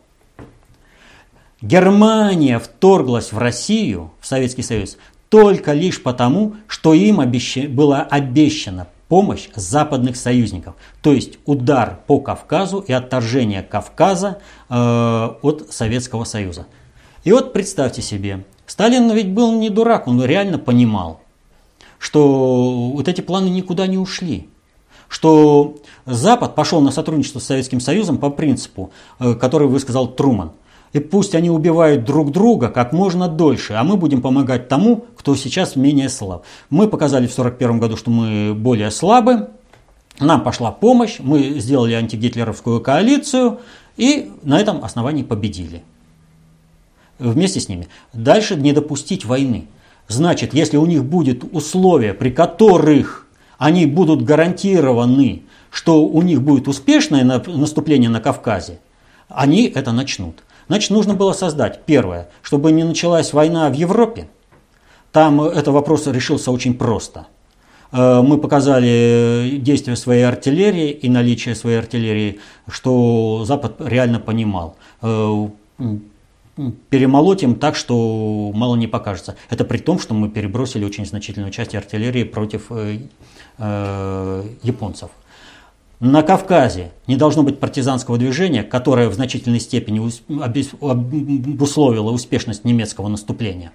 Германия вторглась в Россию, в Советский Союз, только лишь потому, что им была обещана помощь западных союзников. То есть удар по Кавказу и отторжение Кавказа от Советского Союза. И вот представьте себе, Сталин ведь был не дурак, он реально понимал, что вот эти планы никуда не ушли. Что Запад пошел на сотрудничество с Советским Союзом по принципу, который высказал Труман. И пусть они убивают друг друга как можно дольше, а мы будем помогать тому, кто сейчас менее слаб. Мы показали в 1941 году, что мы более слабы, нам пошла помощь, мы сделали антигитлеровскую коалицию и на этом основании победили. Вместе с ними. Дальше не допустить войны. Значит, если у них будут условия, при которых они будут гарантированы, что у них будет успешное наступление на Кавказе, они это начнут. Значит, нужно было создать, первое, чтобы не началась война в Европе. Там этот вопрос решился очень просто. Мы показали действия своей артиллерии и наличие своей артиллерии, что Запад реально понимал. Перемолоть им так, что мало не покажется. Это при том, что мы перебросили очень значительную часть артиллерии против японцев. На Кавказе не должно быть партизанского движения, которое в значительной степени обусловило успешность немецкого наступления.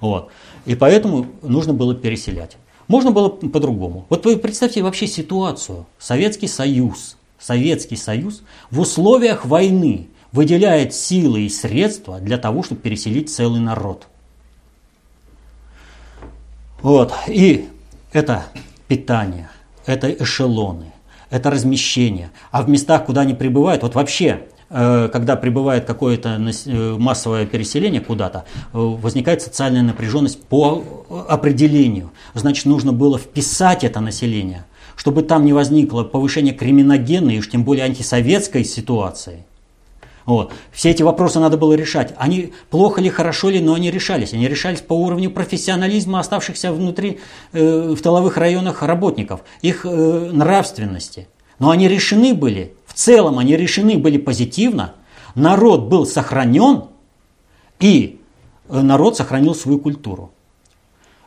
Вот. И поэтому нужно было переселять. Можно было по-другому. Вот вы представьте вообще ситуацию. Советский Союз в условиях войны выделяет силы и средства для того, чтобы переселить целый народ. Вот. И это питание. Это эшелоны, это размещение. А в местах, куда они прибывают, вот вообще, когда прибывает какое-то массовое переселение куда-то, возникает социальная напряженность по определению. Значит, нужно было вписать это население, чтобы там не возникло повышение криминогенной, и уж тем более антисоветской ситуации. Вот. Все эти вопросы надо было решать. Они плохо ли, хорошо ли, но они решались. Они решались по уровню профессионализма оставшихся внутри, в тыловых районах работников, их нравственности. Но они решены были, в целом они решены были позитивно. Народ был сохранен, и народ сохранил свою культуру.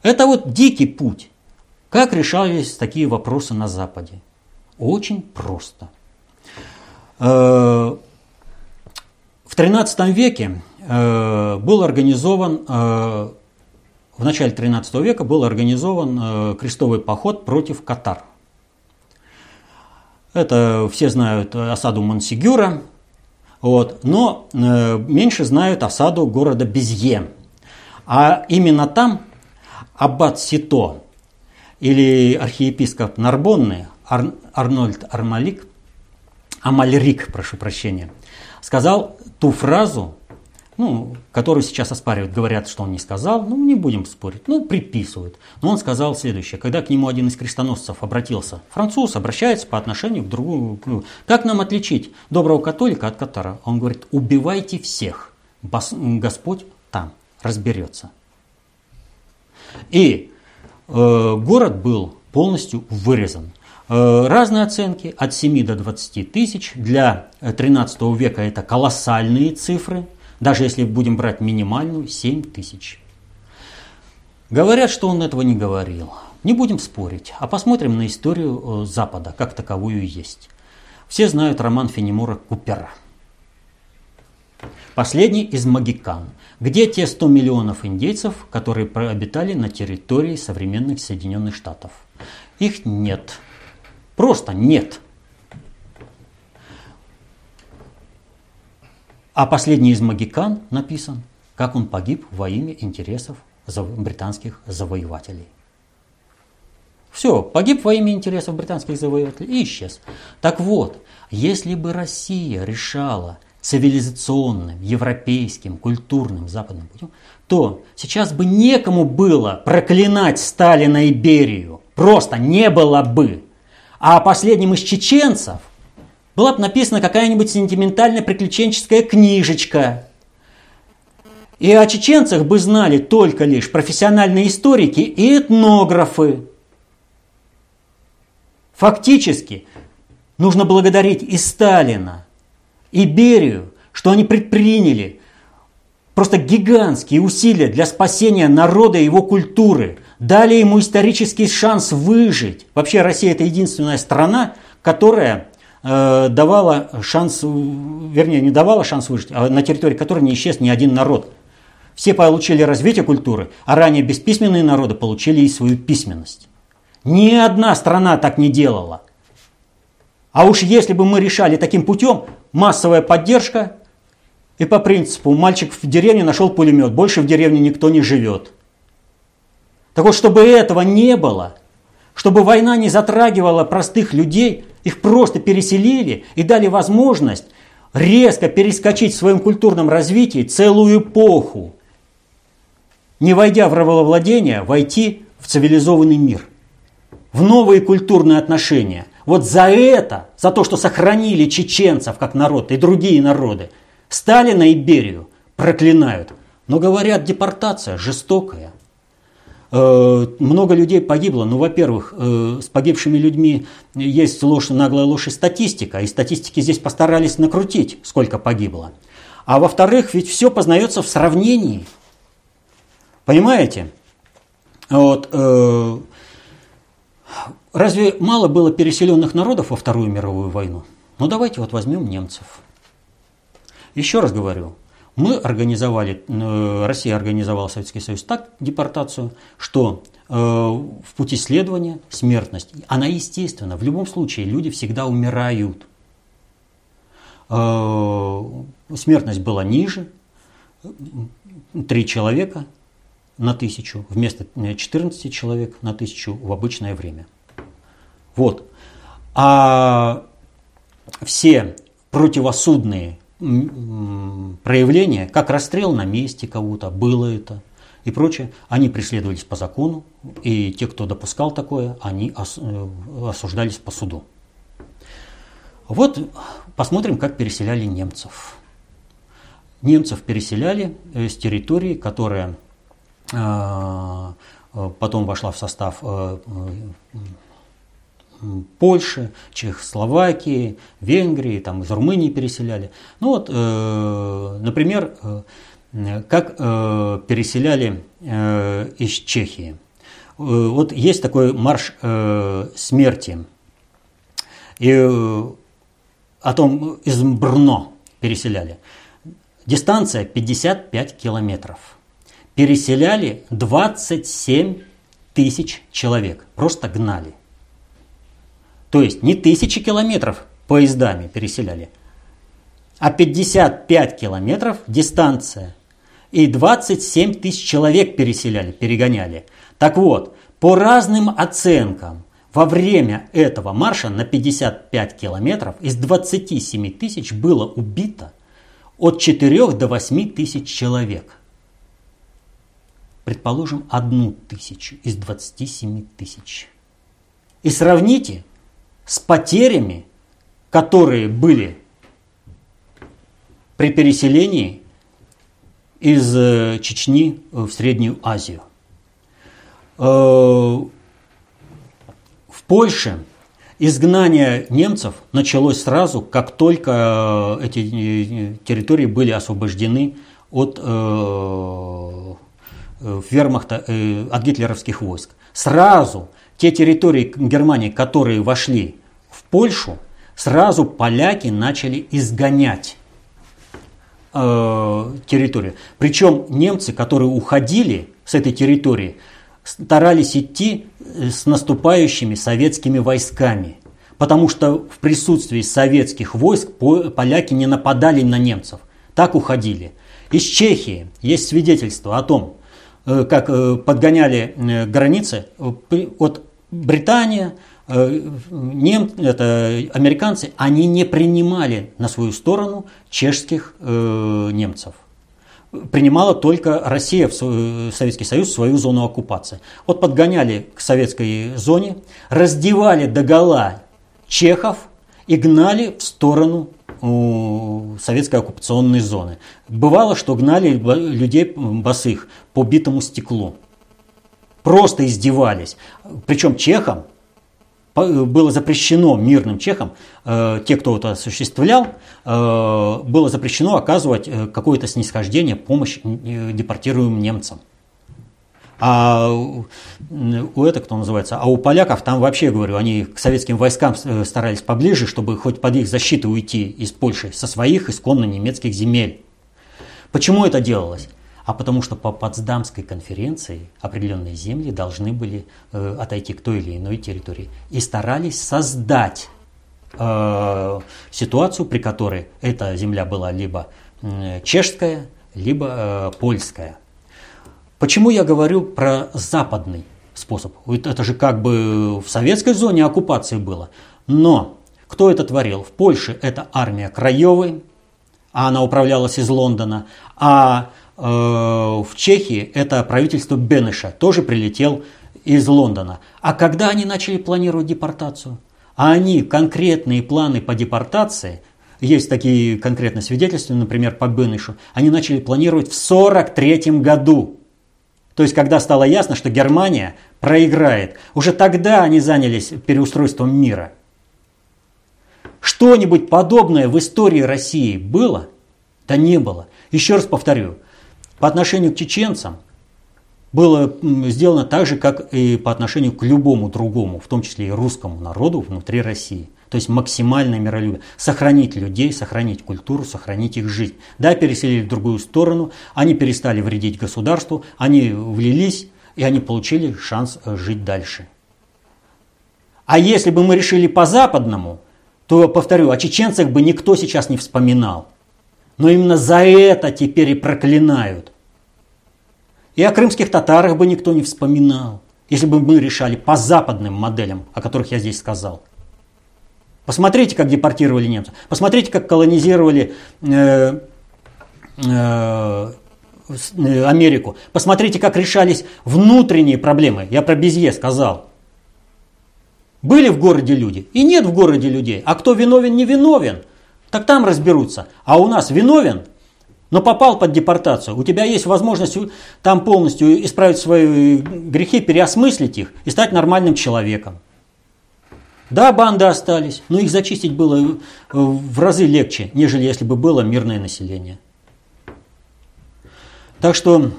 Это вот дикий путь. Как решались такие вопросы на Западе? Очень просто. В XIII веке в начале XIII века был организован крестовый поход против татар. Это все знают осаду Монсигюра, вот, но меньше знают осаду города Безье. А именно там аббат Сито или архиепископ Нарбонны Арнольд Амальрик, прошу прощения, сказал ту фразу, которую сейчас оспаривают, говорят, что он не сказал, не будем спорить, приписывают. Но он сказал следующее, когда к нему один из крестоносцев обратился, француз обращается по отношению к другому, как нам отличить доброго католика от катара? Он говорит, убивайте всех, Господь там разберется. И город был полностью вырезан. Разные оценки, от 7 до 20 тысяч, для 13 века это колоссальные цифры. Даже если будем брать минимальную, 7 тысяч. Говорят, что он этого не говорил. Не будем спорить, а посмотрим на историю Запада, как таковую есть. Все знают роман Фенемора Купера. Последний из Магикан. Где те 100 миллионов индейцев, которые обитали на территории современных Соединенных Штатов? Их нет. Просто нет. А последний из Магикан написан, как он погиб во имя интересов британских завоевателей. Все, погиб во имя интересов британских завоевателей и исчез. Так вот, если бы Россия решала цивилизационным, европейским, культурным, западным путем, то сейчас бы некому было проклинать Сталина и Берию. Просто не было бы. А последним из чеченцев была бы написана какая-нибудь сентиментально-приключенческая книжечка. И о чеченцах бы знали только лишь профессиональные историки и этнографы. Фактически, нужно благодарить и Сталина, и Берию, что они предприняли просто гигантские усилия для спасения народа и его культуры. Дали ему исторический шанс выжить. Вообще, Россия – это единственная страна, которая не давала шанс выжить, а на территории которой не исчез ни один народ. Все получили развитие культуры, а ранее бесписьменные народы получили и свою письменность. Ни одна страна так не делала. А уж если бы мы решали таким путем, массовая поддержка и по принципу «мальчик в деревне нашел пулемет, больше в деревне никто не живет». Так вот, чтобы этого не было, чтобы война не затрагивала простых людей, их просто переселили и дали возможность резко перескочить в своем культурном развитии целую эпоху, не войдя в рабовладение, войти в цивилизованный мир, в новые культурные отношения. Вот за это, за то, что сохранили чеченцев как народ и другие народы, Сталина и Берию проклинают. Но говорят, депортация жестокая. Много людей погибло, во-первых, с погибшими людьми есть наглая ложь и статистика, и статистики здесь постарались накрутить, сколько погибло. А во-вторых, ведь все познается в сравнении. Понимаете? Разве мало было переселенных народов во Вторую мировую войну? Давайте возьмем немцев. Еще раз говорю. Россия организовала Советский Союз так, депортацию, что в пути следования смертность, она естественна. В любом случае люди всегда умирают. Смертность была ниже, 3 человека на 1000 вместо 14 человек на 1000 в обычное время. Вот. А все противосудные проявления, как расстрел на месте кого-то, было это и прочее, они преследовались по закону, и те, кто допускал такое, они осуждались по суду. Посмотрим, как переселяли немцев. Немцев переселяли с территории, которая потом вошла в состав Польши, Чехословакии, Венгрии, из Румынии переселяли. Например, как переселяли из Чехии. Есть такой марш смерти. И о том из Брно переселяли. Дистанция 55 километров. Переселяли 27 тысяч человек. Просто гнали. То есть не 1000 километров поездами переселяли, а 55 километров дистанция. и 27 тысяч человек переселяли, перегоняли. Так вот, по разным оценкам, во время этого марша на 55 километров из 27 тысяч было убито от 4 до 8 тысяч человек. Предположим, 1 тысячу из 27 тысяч. И сравните с потерями, которые были при переселении из Чечни в Среднюю Азию. В Польше изгнание немцев началось сразу, как только эти территории были освобождены от вермахта, от гитлеровских войск. Сразу те территории Германии, которые вошли в Польшу, сразу поляки начали изгонять территорию. Причем немцы, которые уходили с этой территории, старались идти с наступающими советскими войсками, потому что в присутствии советских войск поляки не нападали на немцев, так уходили. Из Чехии есть свидетельство о том, как подгоняли границы от Британии. Американцы, они не принимали на свою сторону чешских немцев. Принимала только Россия, Советский Союз, свою зону оккупации. Вот подгоняли к советской зоне, раздевали догола чехов и гнали в сторону советской оккупационной зоны. Бывало, что гнали людей босых по битому стеклу. Просто издевались. Причем чехам было запрещено, мирным чехам, те, кто это осуществлял, было запрещено оказывать какое-то снисхождение, помощь депортируемым немцам. А у этого, кто называется, а у поляков там вообще, говорю, они к советским войскам старались поближе, чтобы хоть под их защиту уйти из Польши со своих исконно немецких земель. Почему это делалось? А потому что по Потсдамской конференции определенные земли должны были отойти к той или иной территории. И старались создать ситуацию, при которой эта земля была либо чешская, либо польская. Почему я говорю про западный способ? Это же как бы в советской зоне оккупации было. Но кто это творил? В Польше это армия Краевой, а она управлялась из Лондона, а в Чехии это правительство Бенеша, тоже прилетел из Лондона. А когда они начали планировать депортацию? А они конкретные планы по депортации, есть такие конкретные свидетельства, например, по Бенешу, они начали планировать в 1943 году. То есть, когда стало ясно, что Германия проиграет. Уже тогда они занялись переустройством мира. Что-нибудь подобное в истории России было? Да не было. Еще раз повторю. По отношению к чеченцам было сделано так же, как и по отношению к любому другому, в том числе и русскому народу внутри России. То есть максимальное миролюбие. Сохранить людей, сохранить культуру, сохранить их жизнь. Да, переселили в другую сторону, они перестали вредить государству, они влились и они получили шанс жить дальше. А если бы мы решили по-западному, то, повторю, о чеченцах бы никто сейчас не вспоминал. Но именно за это теперь и проклинают. И о крымских татарах бы никто не вспоминал, если бы мы решали по западным моделям, о которых я здесь сказал. Посмотрите, как депортировали немцев. Посмотрите, как колонизировали Америку. Посмотрите, как решались внутренние проблемы. Я про Безье сказал. Были в городе люди и нет в городе людей. А кто виновен, не виновен, так там разберутся. А у нас виновен, но попал под депортацию. У тебя есть возможность там полностью исправить свои грехи, переосмыслить их и стать нормальным человеком. Да, банды остались, но их зачистить было в разы легче, нежели если бы было мирное население. Так что,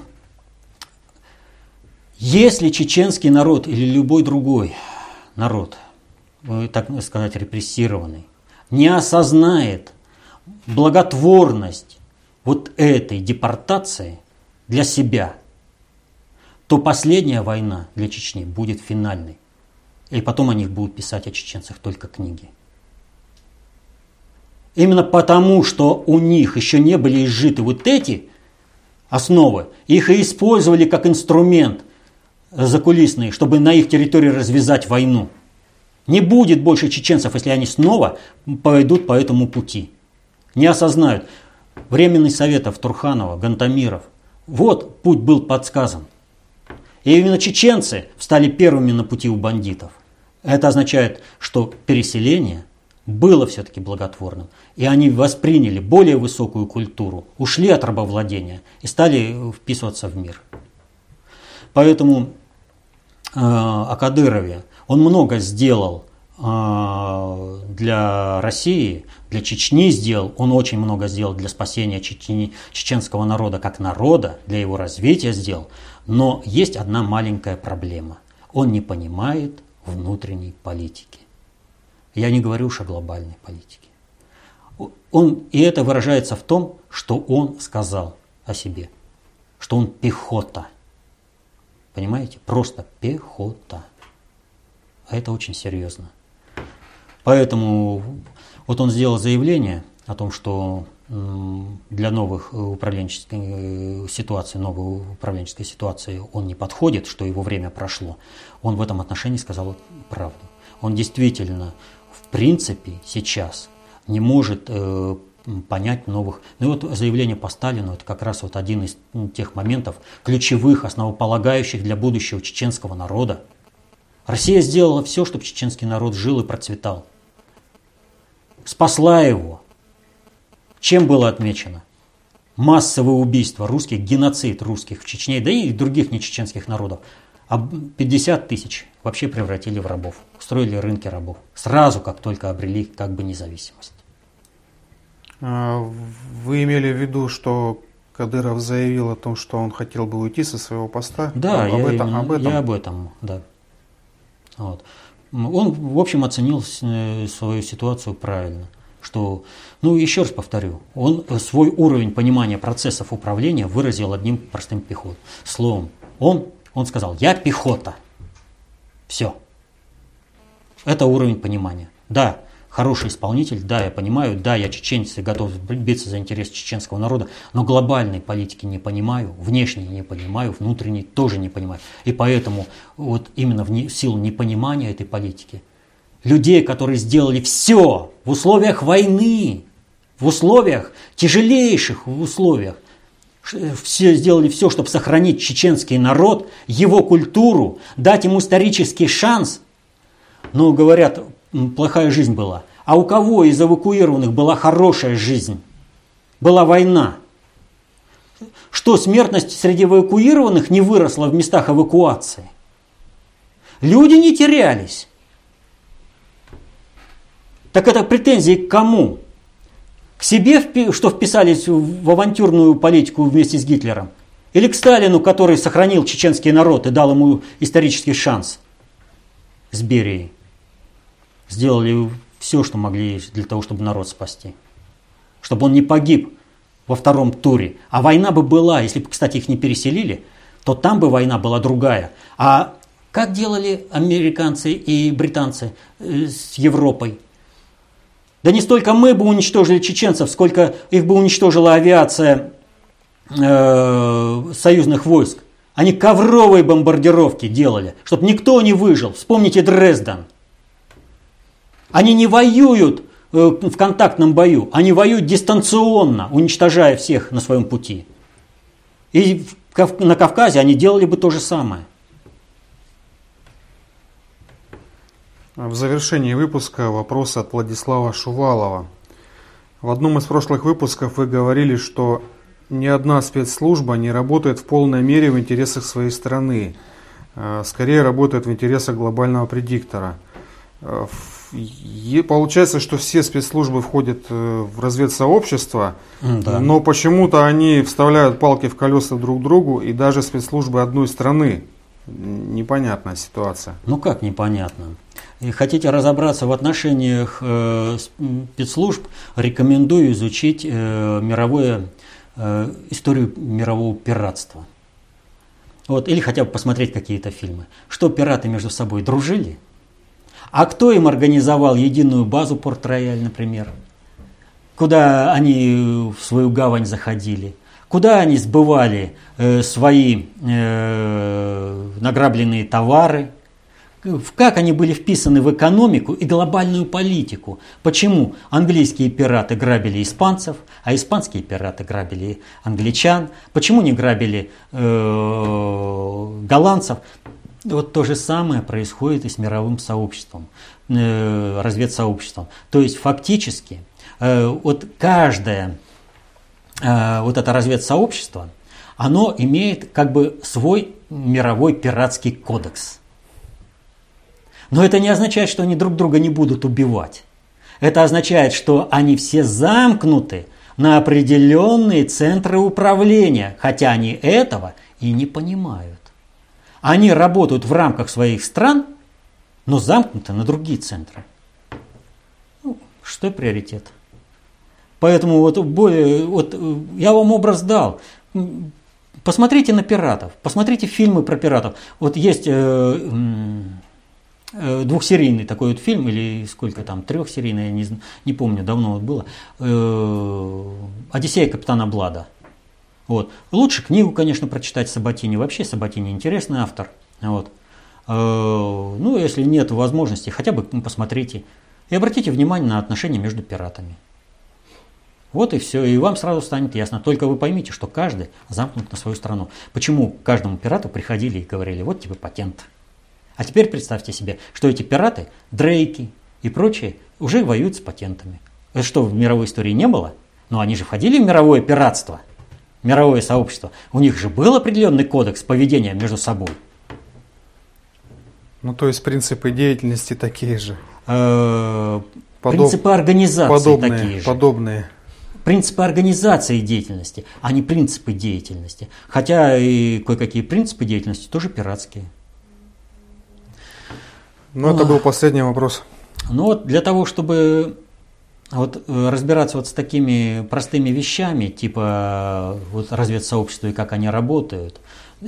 если чеченский народ или любой другой народ, так сказать, репрессированный, не осознает благотворность вот этой депортации для себя, то последняя война для Чечни будет финальной. И потом о них будут писать, о чеченцах, только книги. Именно потому, что у них еще не были изжиты вот эти основы. Их и использовали как инструмент закулисный, чтобы на их территории развязать войну. Не будет больше чеченцев, если они снова пойдут по этому пути. Не осознают. Временный Советов, Турханова, Гантамиров. Вот путь был подсказан. И именно чеченцы встали первыми на пути у бандитов. Это означает, что переселение было все-таки благотворным. И они восприняли более высокую культуру, ушли от рабовладения и стали вписываться в мир. Поэтому о Кадырове. Он много сделал для России, для Чечни сделал. Он очень много сделал для спасения чеченского народа как народа, для его развития сделал. Но есть одна маленькая проблема. Он не понимает внутренней политики. Я не говорю уж о глобальной политике. И это выражается в том, что он сказал о себе, что он пехота. Понимаете? Просто пехота. А это очень серьезно. Поэтому вот он сделал заявление о том, что для новых управленческой ситуации, новой управленческой ситуации он не подходит, что его время прошло. Он в этом отношении сказал правду. Он действительно, в принципе, сейчас не может понять новых. Ну и вот заявление по Сталину, это как раз вот один из тех моментов ключевых, основополагающих для будущего чеченского народа. Россия сделала все, чтобы чеченский народ жил и процветал. Спасла его. Чем было отмечено? Массовое убийство русских, геноцид русских в Чечне, да и других нечеченских народов. А 50 тысяч вообще превратили в рабов, устроили рынки рабов. Сразу, как только обрели как бы независимость. Вы имели в виду, что Кадыров заявил о том, что он хотел бы уйти со своего поста? Да, об этом. Вот. Он, в общем, оценил свою ситуацию правильно. Что, ну, еще раз повторю, он свой уровень понимания процессов управления выразил одним простым словом. Он сказал: «Я пехота». Все. Это уровень понимания. Да, хороший исполнитель, да, я понимаю, да, я чеченец и готов биться за интерес чеченского народа, но глобальной политики не понимаю, внешней не понимаю, внутренней тоже не понимаю. И поэтому вот именно в силу непонимания этой политики, людей, которые сделали все в условиях войны, в условиях тяжелейших, все сделали все, чтобы сохранить чеченский народ, его культуру, дать ему исторический шанс, но говорят, плохая жизнь была. А у кого из эвакуированных была хорошая жизнь? Была война. Что, смертность среди эвакуированных не выросла в местах эвакуации? Люди не терялись. Так это претензии к кому? К себе, что вписались в авантюрную политику вместе с Гитлером? Или к Сталину, который сохранил чеченский народ и дал ему исторический шанс с Берией? Сделали все, что могли для того, чтобы народ спасти. Чтобы он не погиб во втором туре. А война бы была, если бы, кстати, их не переселили, то там бы война была другая. А как делали американцы и британцы с Европой? Да не столько мы бы уничтожили чеченцев, сколько их бы уничтожила авиация союзных войск. Они ковровые бомбардировки делали, чтобы никто не выжил. Вспомните Дрезден. Они не воюют в контактном бою, они воюют дистанционно, уничтожая всех на своем пути. И на Кавказе они делали бы то же самое. В завершении выпуска вопрос от Владислава Шувалова. В одном из прошлых выпусков вы говорили, что ни одна спецслужба не работает в полной мере в интересах своей страны. Скорее работает в интересах глобального предиктора. И получается, что все спецслужбы входят в разведсообщество, да. Но почему-то они вставляют палки в колеса друг другу и даже спецслужбы одной страны. Непонятная ситуация. Ну как непонятно? И хотите разобраться в отношениях спецслужб, рекомендую изучить историю мирового пиратства. Вот, или хотя бы посмотреть какие-то фильмы. Что пираты между собой дружили? А кто им организовал единую базу Порт-Рояль, например? Куда они в свою гавань заходили? Куда они сбывали свои награбленные товары? Как они были вписаны в экономику и глобальную политику? Почему английские пираты грабили испанцев, а испанские пираты грабили англичан? Почему не грабили голландцев? Вот то же самое происходит и с мировым сообществом, разведсообществом. То есть фактически вот каждое вот это разведсообщество, оно имеет как бы свой мировой пиратский кодекс. Но это не означает, что они друг друга не будут убивать. Это означает, что они все замкнуты на определенные центры управления, хотя они этого и не понимают. Они работают в рамках своих стран, но замкнуты на другие центры. Ну, что приоритет? Поэтому вот я вам образ дал. Посмотрите на пиратов, посмотрите фильмы про пиратов. Вот есть... двухсерийный такой вот фильм, или сколько там, трехсерийный, я не помню, давно вот было, «Одиссея капитана Блада». Вот. Лучше книгу, конечно, прочитать Сабатини. Вообще Сабатини интересный автор. Вот. Ну, если нет возможности, хотя бы посмотрите. И обратите внимание на отношения между пиратами. Вот и все. И вам сразу станет ясно. Только вы поймите, что каждый замкнут на свою страну. Почему к каждому пирату приходили и говорили: вот тебе патент. А теперь представьте себе, что эти пираты, Дрейки и прочие, уже воюют с патентами. Это что, в мировой истории не было? Но они же входили в мировое пиратство, мировое сообщество. У них же был определенный кодекс поведения между собой. Ну, то есть принципы деятельности такие же. Принципы организации такие же. Подобные. Принципы организации деятельности, а не принципы деятельности. Хотя и кое-какие принципы деятельности тоже пиратские. Ну, это был последний вопрос. Ну, вот для того, чтобы вот разбираться вот с такими простыми вещами, типа вот разведсообщества и как они работают,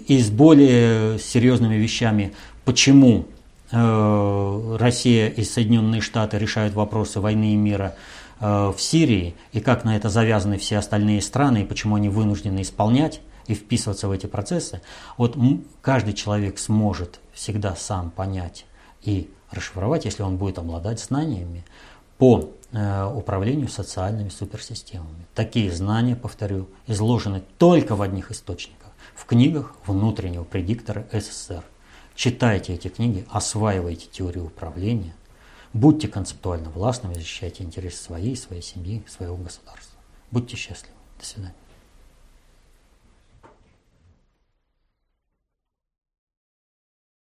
и с более серьезными вещами, почему Россия и Соединенные Штаты решают вопросы войны и мира в Сирии, и как на это завязаны все остальные страны, и почему они вынуждены исполнять и вписываться в эти процессы, вот каждый человек сможет всегда сам понять и расшифровать, если он будет обладать знаниями по управлению социальными суперсистемами. Такие знания, повторю, изложены только в одних источниках, в книгах внутреннего предиктора СССР. Читайте эти книги, осваивайте теорию управления, будьте концептуально властными, защищайте интересы своей семьи, своего государства. Будьте счастливы. До свидания.